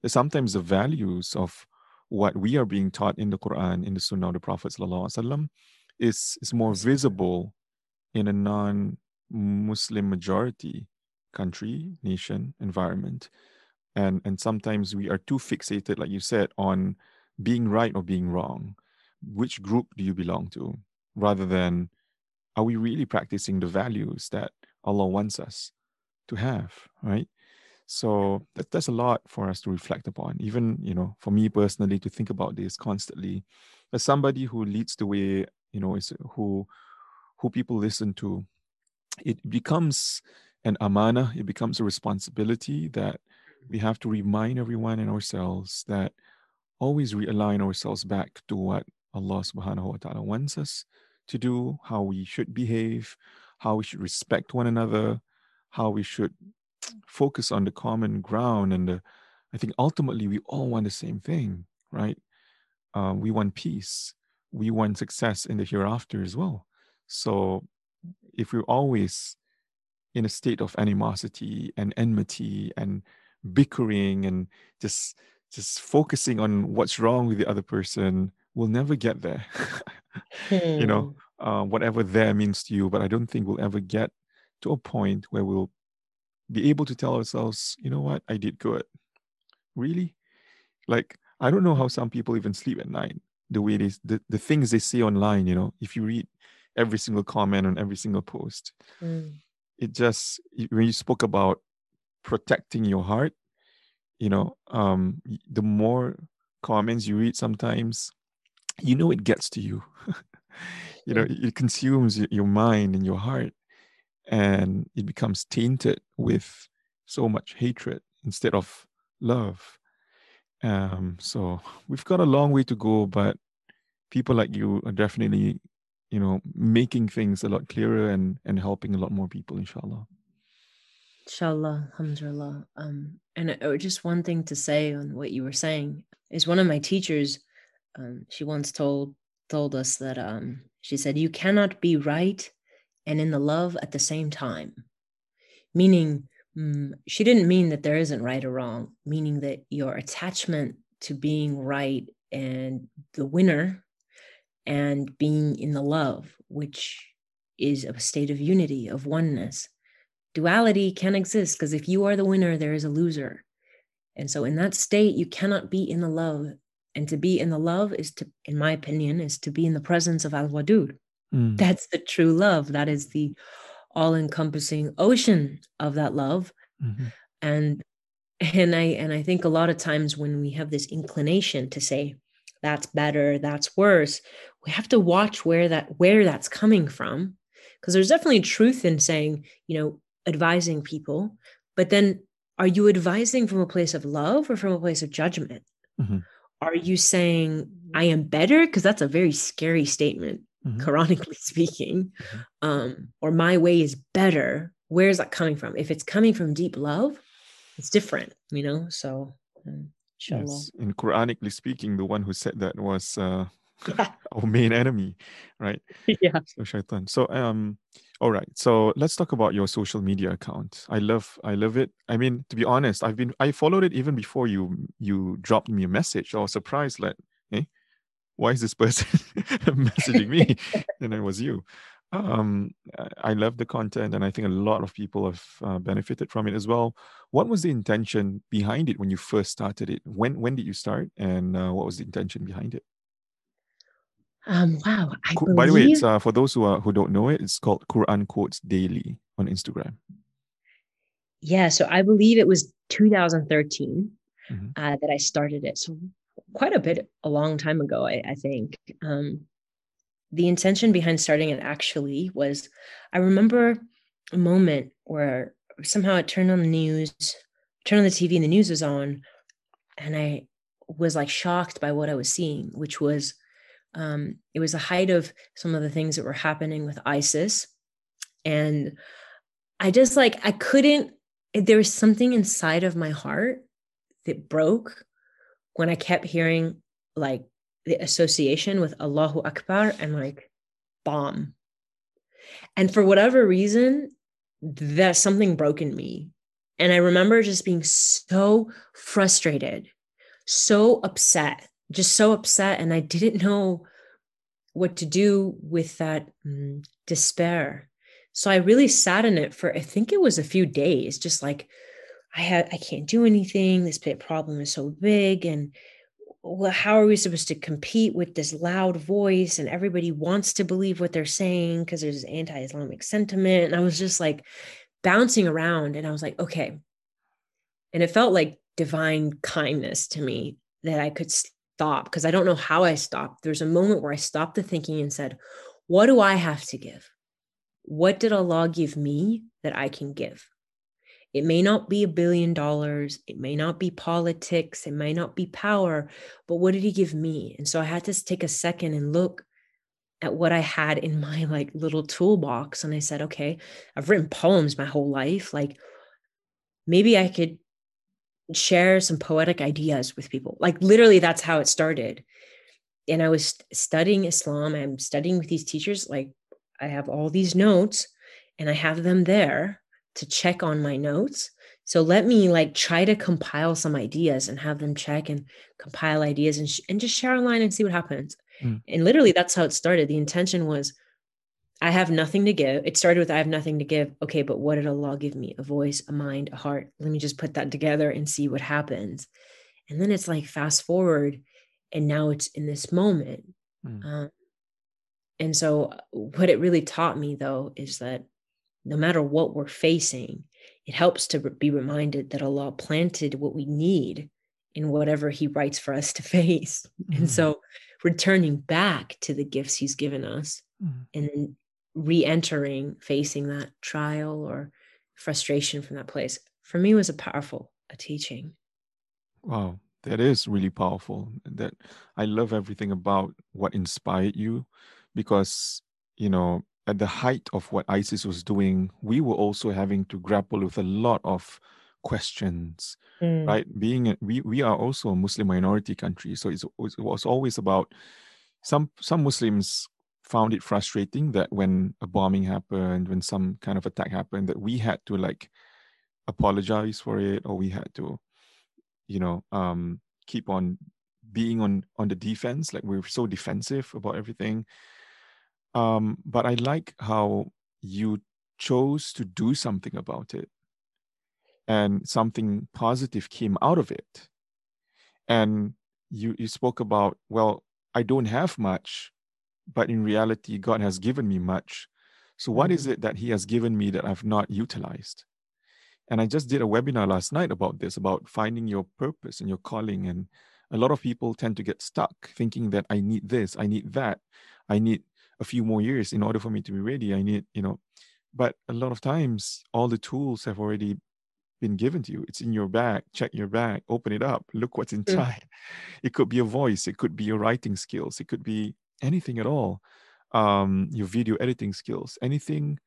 that sometimes the values of what we are being taught in the Quran, in the Sunnah of the Prophet ﷺ, is, is more visible in a non-Muslim majority country, nation, environment. And, and sometimes we are too fixated, like you said, on being right or being wrong. Which group do you belong to? Rather than, are we really practicing the values that Allah wants us to have, right? So that, that's a lot for us to reflect upon. Even, you know, for me personally, to think about this constantly, as somebody who leads the way, you know, is who who people listen to, it becomes an amanah. It becomes a responsibility that we have to remind everyone and ourselves that always realign ourselves back to what Allah Subhanahu wa Taala wants us to do, how we should behave, how we should respect one another, how we should focus on the common ground. And the, I think ultimately we all want the same thing, right? Uh, we want peace. We want success in the hereafter as well. So if we're always in a state of animosity and enmity and bickering and just, just focusing on what's wrong with the other person, we'll never get there. hmm. You know, uh, whatever there means to you, but I don't think we'll ever get to a point where we'll be able to tell ourselves, you know what, I did good. Really? Like, I don't know how some people even sleep at night, the way they, the, the things they say online, you know, if you read every single comment on every single post, mm. it just, when you spoke about protecting your heart, you know, um, the more comments you read sometimes, you know, it gets to you, you know, it consumes your mind and your heart. And it becomes tainted with so much hatred instead of love. Um, so we've got a long way to go, but people like you are definitely, you know, making things a lot clearer and, and helping a lot more people, inshallah. Inshallah, alhamdulillah. Um, and I, just one thing to say on what you were saying is one of my teachers, um, she once told told us that um, she said, you cannot be right and in the love at the same time, meaning mm, she didn't mean that there isn't right or wrong, meaning that your attachment to being right and the winner and being in the love, which is a state of unity, of oneness. Duality can exist because if you are the winner, there is a loser. And so in that state, you cannot be in the love. And to be in the love is to, in my opinion, is to be in the presence of Al-Wadud. Mm. That's the true love. That is the all-encompassing ocean of that love. Mm-hmm. And and I and I think a lot of times when we have this inclination to say that's better, that's worse, we have to watch where that where that's coming from. Because there's definitely truth in saying, you know, advising people, but then are you advising from a place of love or from a place of judgment? Mm-hmm. Are you saying I am better, because that's a very scary statement, mm-hmm. Quranically speaking, um, or my way is better. Where is that coming from? If it's coming from deep love, it's different, you know? So, inshallah. Yes. And Quranically speaking, the one who said that was uh, yeah. our main enemy, right? Yeah. So shaitan. So, um, all right. So let's talk about your social media account. I love, I love it. I mean, to be honest, I've been, I followed it even before you, you dropped me a message. I was surprised that, eh, why is this person messaging me? And it was you. Um, I love the content, and I think a lot of people have uh, benefited from it as well. What was the intention behind it when you first started it? When when did you start, and uh, what was the intention behind it? Um, wow! I By believe... the way, it's, uh, for those who are who don't know it, it's called Quran Quotes Daily on Instagram. Yeah, so I believe it was two thousand thirteen mm-hmm. uh, that I started it. So quite a bit, a long time ago, I, I think. Um, The intention behind starting it actually was, I remember a moment where somehow I turned on the news, turned on the T V, and the news was on, and I was like shocked by what I was seeing, which was, um, it was the height of some of the things that were happening with ISIS. And I just like, I couldn't, there was something inside of my heart that broke when I kept hearing like, the association with Allahu Akbar and like bomb. And for whatever reason, that something broke in me. And I remember just being so frustrated, so upset, just so upset. And I didn't know what to do with that mm, despair. So I really sat in it for, I think it was a few days, just like I had, I can't do anything. This problem is so big. And well, how are we supposed to compete with this loud voice? And everybody wants to believe what they're saying because there's this anti-Islamic sentiment. And I was just like bouncing around, and I was like, okay. And it felt like divine kindness to me that I could stop, because I don't know how I stopped. There's a moment where I stopped the thinking and said, what do I have to give? What did Allah give me that I can give? It may not be a billion dollars. It may not be politics. It may not be power, but what did he give me? And so I had to take a second and look at what I had in my like little toolbox. And I said, okay, I've written poems my whole life. Like maybe I could share some poetic ideas with people. Like literally that's how it started. And I was studying Islam. I'm studying with these teachers. Like I have all these notes and I have them there to check on my notes. So let me like try to compile some ideas and have them check and compile ideas and, sh- and just share online and see what happens. Mm. And literally that's how it started. The intention was, I have nothing to give. It started with, I have nothing to give. Okay, but what did Allah give me? A voice, a mind, a heart. Let me just put that together and see what happens. And then it's like fast forward, and now it's in this moment. Mm. Uh, and so what it really taught me though, is that no matter what we're facing, it helps to be reminded that Allah planted what we need in whatever he writes for us to face. Mm-hmm. And so returning back to the gifts he's given us, mm-hmm. and then re-entering, facing that trial or frustration from that place, for me was a powerful a teaching. Wow, that is really powerful. That I love everything about what inspired you, because, you know, at the height of what ISIS was doing, we were also having to grapple with a lot of questions, mm. right? Being a, we we are also a Muslim minority country, so it's, it was always about some some Muslims found it frustrating that when a bombing happened, when some kind of attack happened, that we had to like apologize for it, or we had to, you know, um, keep on being on on the defense, like we were so defensive about everything. Um, but I like how you chose to do something about it, and something positive came out of it. And you, you spoke about, well, I don't have much, but in reality, God has given me much. So what is it that he has given me that I've not utilized? And I just did a webinar last night about this, about finding your purpose and your calling. And a lot of people tend to get stuck thinking that I need this, I need that, I need a few more years in order for me to be ready. I need, you know, but a lot of times all the tools have already been given to you. It's in your bag. Check your bag, open it up, look what's inside. Mm. It could be a voice. It could be your writing skills. It could be anything at all. Um, your video editing skills, anything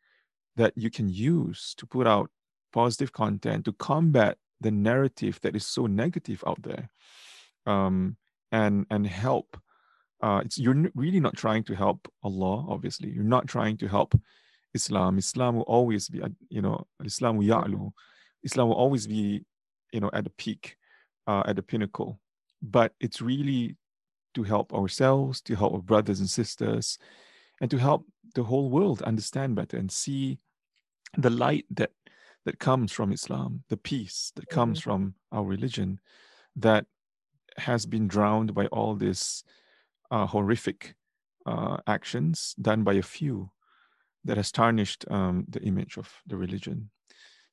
that you can use to put out positive content, to combat the narrative that is so negative out there, um, and, and help. Uh, it's, you're really not trying to help Allah, obviously. You're not trying to help Islam. Islam will always be, you know, Islam will ya'lu. Islam will always be, you know, at the peak, uh, at the pinnacle. But it's really to help ourselves, to help our brothers and sisters, and to help the whole world understand better and see the light that that comes from Islam, the peace that comes mm-hmm. from our religion that has been drowned by all these uh, horrific uh, actions done by a few that has tarnished um, the image of the religion.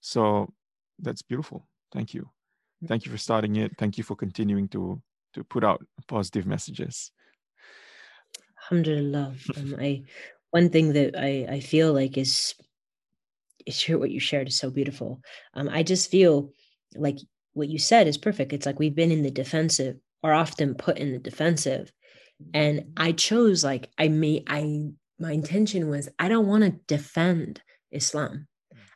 So that's beautiful. Thank you. Thank you for starting it. Thank you for continuing to, to put out positive messages. Alhamdulillah. um, I, one thing that I, I feel like is, is what you shared is so beautiful. Um, I just feel like what you said is perfect. It's like we've been in the defensive or often put in the defensive. And I chose, like, I may, I, my intention was, I don't want to defend Islam.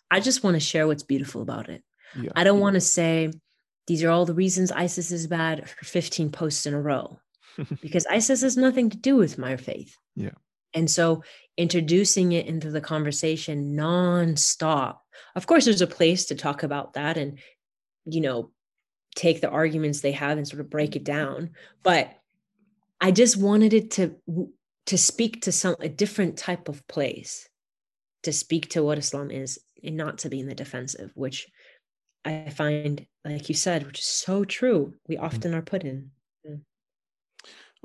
I just want to share what's beautiful about it. Yeah. I don't yeah. want to say, these are all the reasons ISIS is bad for fifteen posts in a row, because ISIS has nothing to do with my faith. Yeah. And so introducing it into the conversation nonstop. Of course, there's a place to talk about that and, you know, take the arguments they have and sort of break it down. But I just wanted it to, to speak to some, a different type of place, to speak to what Islam is and not to be in the defensive, which I find, like you said, which is so true, we often are put in. Yeah.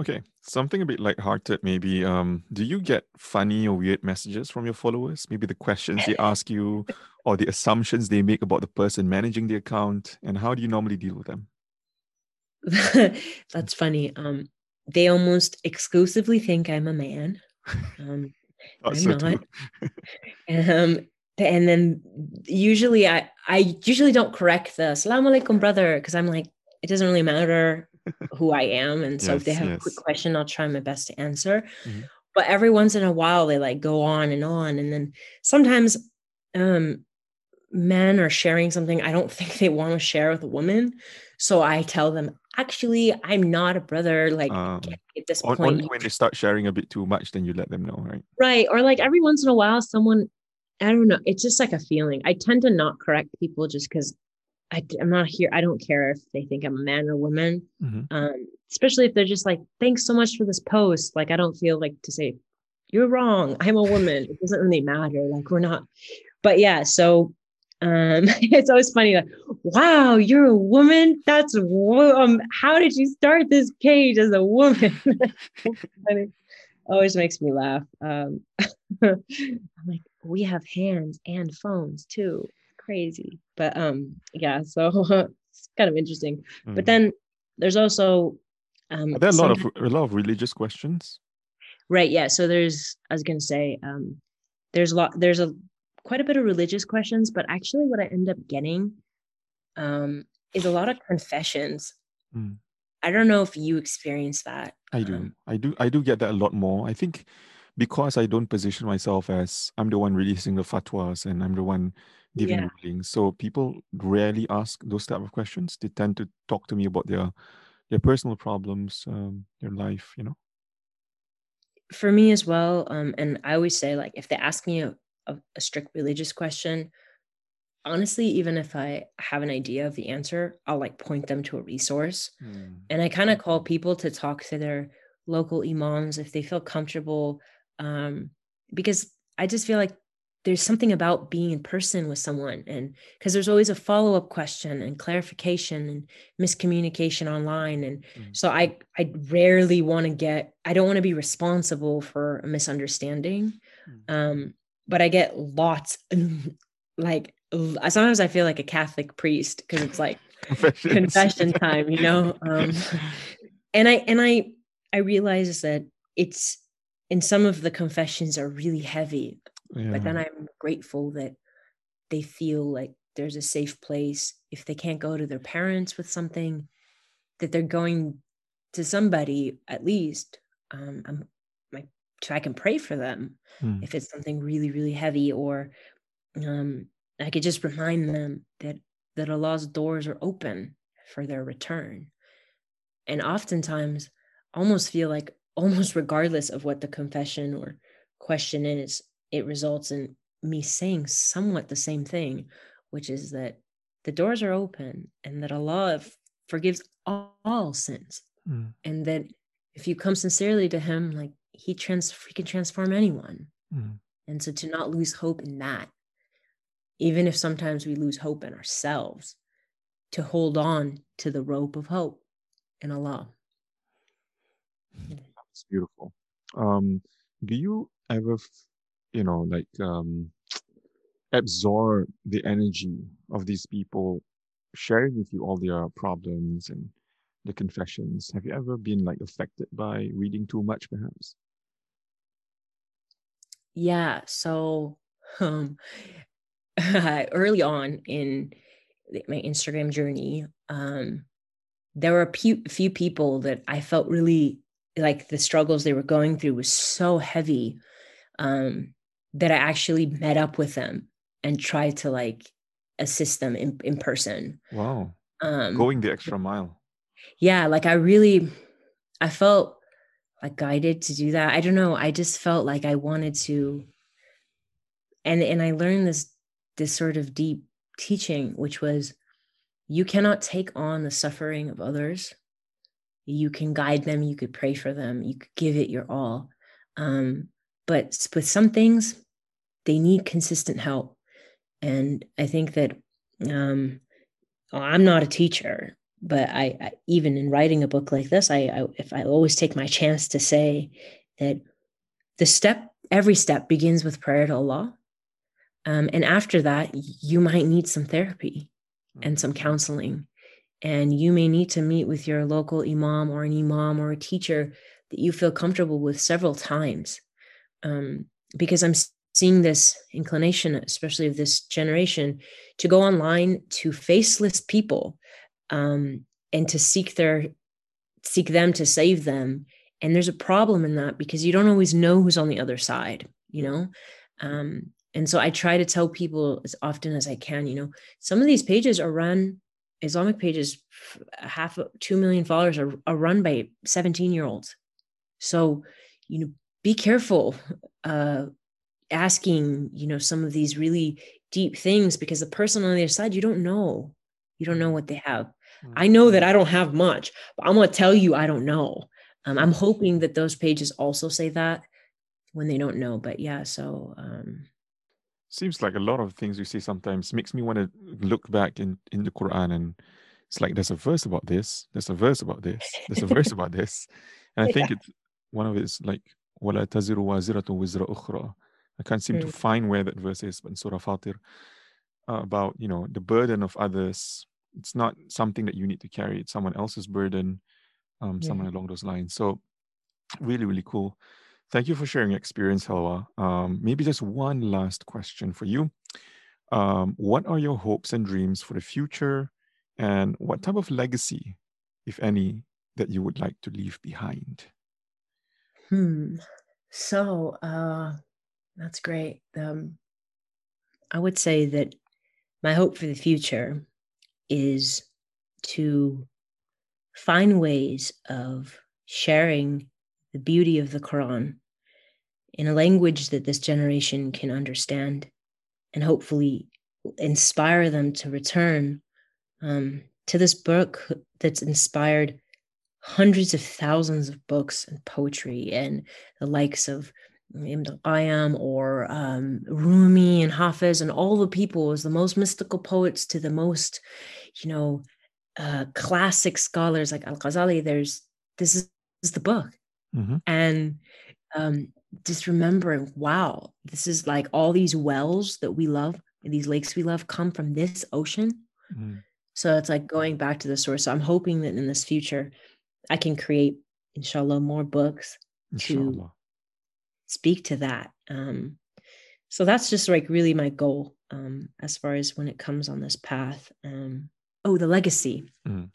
Okay, something a bit lighthearted maybe. Um, do you get funny or weird messages from your followers? Maybe the questions they ask you or the assumptions they make about the person managing the account, and how do you normally deal with them? That's funny. Um, they almost exclusively think I'm a man. Um, I'm so not. um, And then usually I, I usually don't correct the Assalamualaikum brother, because I'm like, it doesn't really matter who I am. And so yes, if they have yes. a quick question, I'll try my best to answer. Mm-hmm. But every once in a while, they like go on and on. And then sometimes um, men are sharing something I don't think they want to share with a woman. So I tell them, actually, I'm not a brother. Like um, at this on, point. Only when they start sharing a bit too much, then you let them know, right? Right. Or like every once in a while, someone... I don't know. It's just like a feeling. I tend to not correct people just because I'm not here. I don't care if they think I'm a man or woman, mm-hmm. um, especially if they're just like, thanks so much for this post. Like, I don't feel like to say, you're wrong. I'm a woman. It doesn't really matter. Like, we're not. But yeah, so um, it's always funny. Like, wow, you're a woman. That's um, how did you start this page as a woman? Funny. Always makes me laugh. Um, I'm like, we have hands and phones too. Crazy. But um, yeah, so it's kind of interesting. Mm. But then there's also um are there a lot of a lot of religious questions. Right, yeah. So there's I was gonna say, um, there's a lot there's a quite a bit of religious questions, but actually what I end up getting um is a lot of confessions. Mm. I don't know if you experience that. I do. Um, I do. I do get that a lot more. I think because I don't position myself as I'm the one releasing the fatwas and I'm the one giving yeah. rulings. So people rarely ask those type of questions. They tend to talk to me about their their personal problems, um, their life, you know. For me as well. Um, and I always say, like, if they ask me a, a, a strict religious question, honestly, even if I have an idea of the answer, I'll like point them to a resource. Mm. And I kind of call people to talk to their local imams if they feel comfortable. Um, because I just feel like there's something about being in person with someone, and because there's always a follow-up question and clarification and miscommunication online. And mm. so I, I rarely want to get, I don't want to be responsible for a misunderstanding. Mm. Um, but I get lots like, sometimes I feel like a Catholic priest because it's like confession time, you know? Um, and I, and I, I realize that it's, and some of the confessions are really heavy, yeah. but then I'm grateful that they feel like there's a safe place, if they can't go to their parents with something, that they're going to somebody at least. Um, I'm, my, so I can pray for them mm. if it's something really, really heavy, or um, I could just remind them that that Allah's doors are open for their return. And oftentimes, almost feel like almost regardless of what the confession or question is, it results in me saying somewhat the same thing, which is that the doors are open and that Allah f- forgives all, all sins. Mm. And that if you come sincerely to him, like he trans he can transform anyone. Mm. And so to not lose hope in that, even if sometimes we lose hope in ourselves, to hold on to the rope of hope in Allah. That's beautiful. Um, do you ever, you know, like um, absorb the energy of these people sharing with you all their problems and the confessions? Have you ever been like affected by reading too much, perhaps? Yeah. So um, early on in my Instagram journey, um, there were a few, few people that I felt really like the struggles they were going through was so heavy um, that I actually met up with them and tried to like assist them in, in person. Wow. Um, going the extra mile. Yeah. Like I really, I felt like guided to do that. I don't know. I just felt like I wanted to, and, and I learned this, this sort of deep teaching, which was you cannot take on the suffering of others. You can guide them. You could pray for them. You could give it your all. Um, but with some things, they need consistent help. And I think that um, I'm not a teacher, but I, I even in writing a book like this, I, I if I always take my chance to say that the step, every step begins with prayer to Allah. Um, and after that, you might need some therapy and some counseling. And you may need to meet with your local imam or an imam or a teacher that you feel comfortable with several times. Um, because I'm seeing this inclination, especially of this generation, to go online to faceless people um, and to seek their seek them to save them. And there's a problem in that because you don't always know who's on the other side, you know? Um, and so I try to tell people as often as I can, you know, some of these pages are run, Islamic pages, half two million followers are, are run by seventeen year olds. So, you know, be careful uh, asking, you know, some of these really deep things because the person on the other side, you don't know, you don't know what they have. Mm-hmm. I know that I don't have much, but I'm going to tell you, I don't know. Um, I'm hoping that those pages also say that when they don't know, but yeah. So, um, seems like a lot of things you see sometimes makes me want to look back in, in the Quran, and it's like there's a verse about this, there's a verse about this, there's a verse about this, and I think yeah. it's one of it's like "Wala taziru waziratu wizra ukhra." I can't seem mm. to find where that verse is, but in Surah Fatir, uh, about you know the burden of others. It's not something that you need to carry; it's someone else's burden, um, yeah. someone along those lines. So, really, really cool. Thank you for sharing your experience, Helwa. Um, maybe just one last question for you. Um, what are your hopes and dreams for the future? And what type of legacy, if any, that you would like to leave behind? Hmm. So uh, that's great. Um, I would say that my hope for the future is to find ways of sharing the beauty of the Quran in a language that this generation can understand and hopefully inspire them to return um, to this book that's inspired hundreds of thousands of books and poetry and the likes of Ibn al-Qayyim or um, Rumi and Hafiz and all the people as the most mystical poets to the most, you know, uh, classic scholars like Al-Ghazali. There's, this is, this is the book. Mm-hmm. And um, just remembering, wow, this is like all these wells that we love and these lakes we love come from this ocean. Mm-hmm. So it's like going back to the source. So I'm hoping that in this future, I can create, inshallah, more books inshallah. to speak to that. Um, so that's just like really my goal um, as far as when it comes on this path. Um, oh, the legacy. Mm.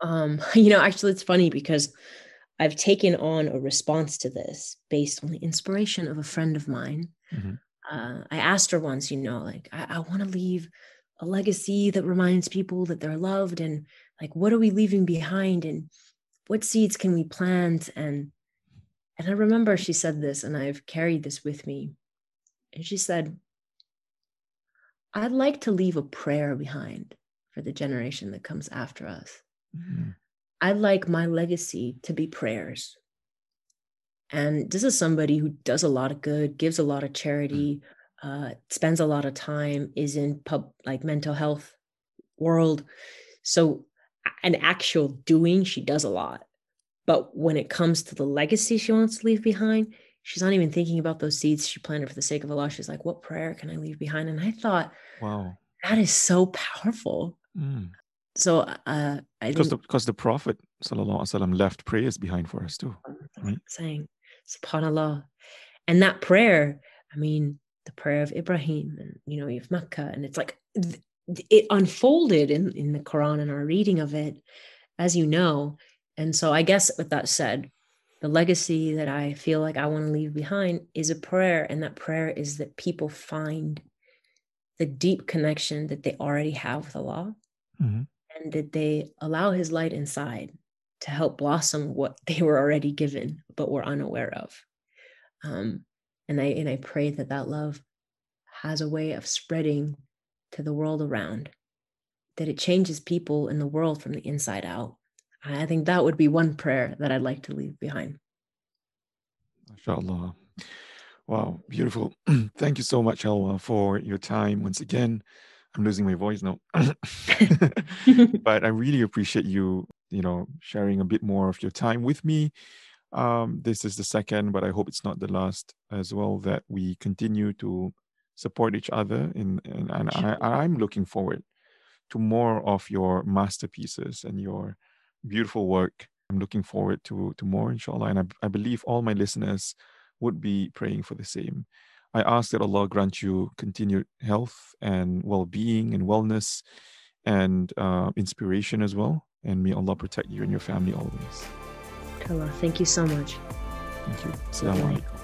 Um, you know, actually, it's funny because I've taken on a response to this based on the inspiration of a friend of mine. Mm-hmm. Uh, I asked her once, you know, like, I, I want to leave a legacy that reminds people that they're loved, and like, what are we leaving behind, and what seeds can we plant? And, and I remember she said this, and I've carried this with me. And she said, I'd like to leave a prayer behind for the generation that comes after us. Mm-hmm. I'd like my legacy to be prayers. And this is somebody who does a lot of good, gives a lot of charity, uh, spends a lot of time, is in pub, like mental health world. So an actual doing, she does a lot. But when it comes to the legacy she wants to leave behind, she's not even thinking about those seeds she planted for the sake of Allah. She's like, what prayer can I leave behind? And I thought, wow, that is so powerful. Mm. So uh, I because the, because the Prophet sallallahu alaihi wasallam left prayers behind for us too. Right? Saying, subhanallah. And that prayer, I mean, the prayer of Ibrahim and, you know, of Makkah. And it's like, it unfolded in, in the Quran and our reading of it, as you know. And so I guess with that said, the legacy that I feel like I want to leave behind is a prayer. And that prayer is that people find the deep connection that they already have with Allah. Mm-hmm. And that they allow his light inside to help blossom what they were already given, but were unaware of. Um, and I and I pray that that love has a way of spreading to the world around, that it changes people in the world from the inside out. I think that would be one prayer that I'd like to leave behind. MashaAllah. Wow, beautiful. Thank you so much, Helwa, for your time once again. I'm losing my voice now, but I really appreciate you, you know, sharing a bit more of your time with me. Um, this is the second, but I hope it's not the last as well, that we continue to support each other. In, in, and I, I'm looking forward to more of your masterpieces and your beautiful work. I'm looking forward to, to more, inshallah. And I, I believe all my listeners would be praying for the same. I ask that Allah grant you continued health and well-being and wellness and uh, inspiration as well. And may Allah protect you and your family always. Allah, thank you so much. Thank you. Assalamualaikum.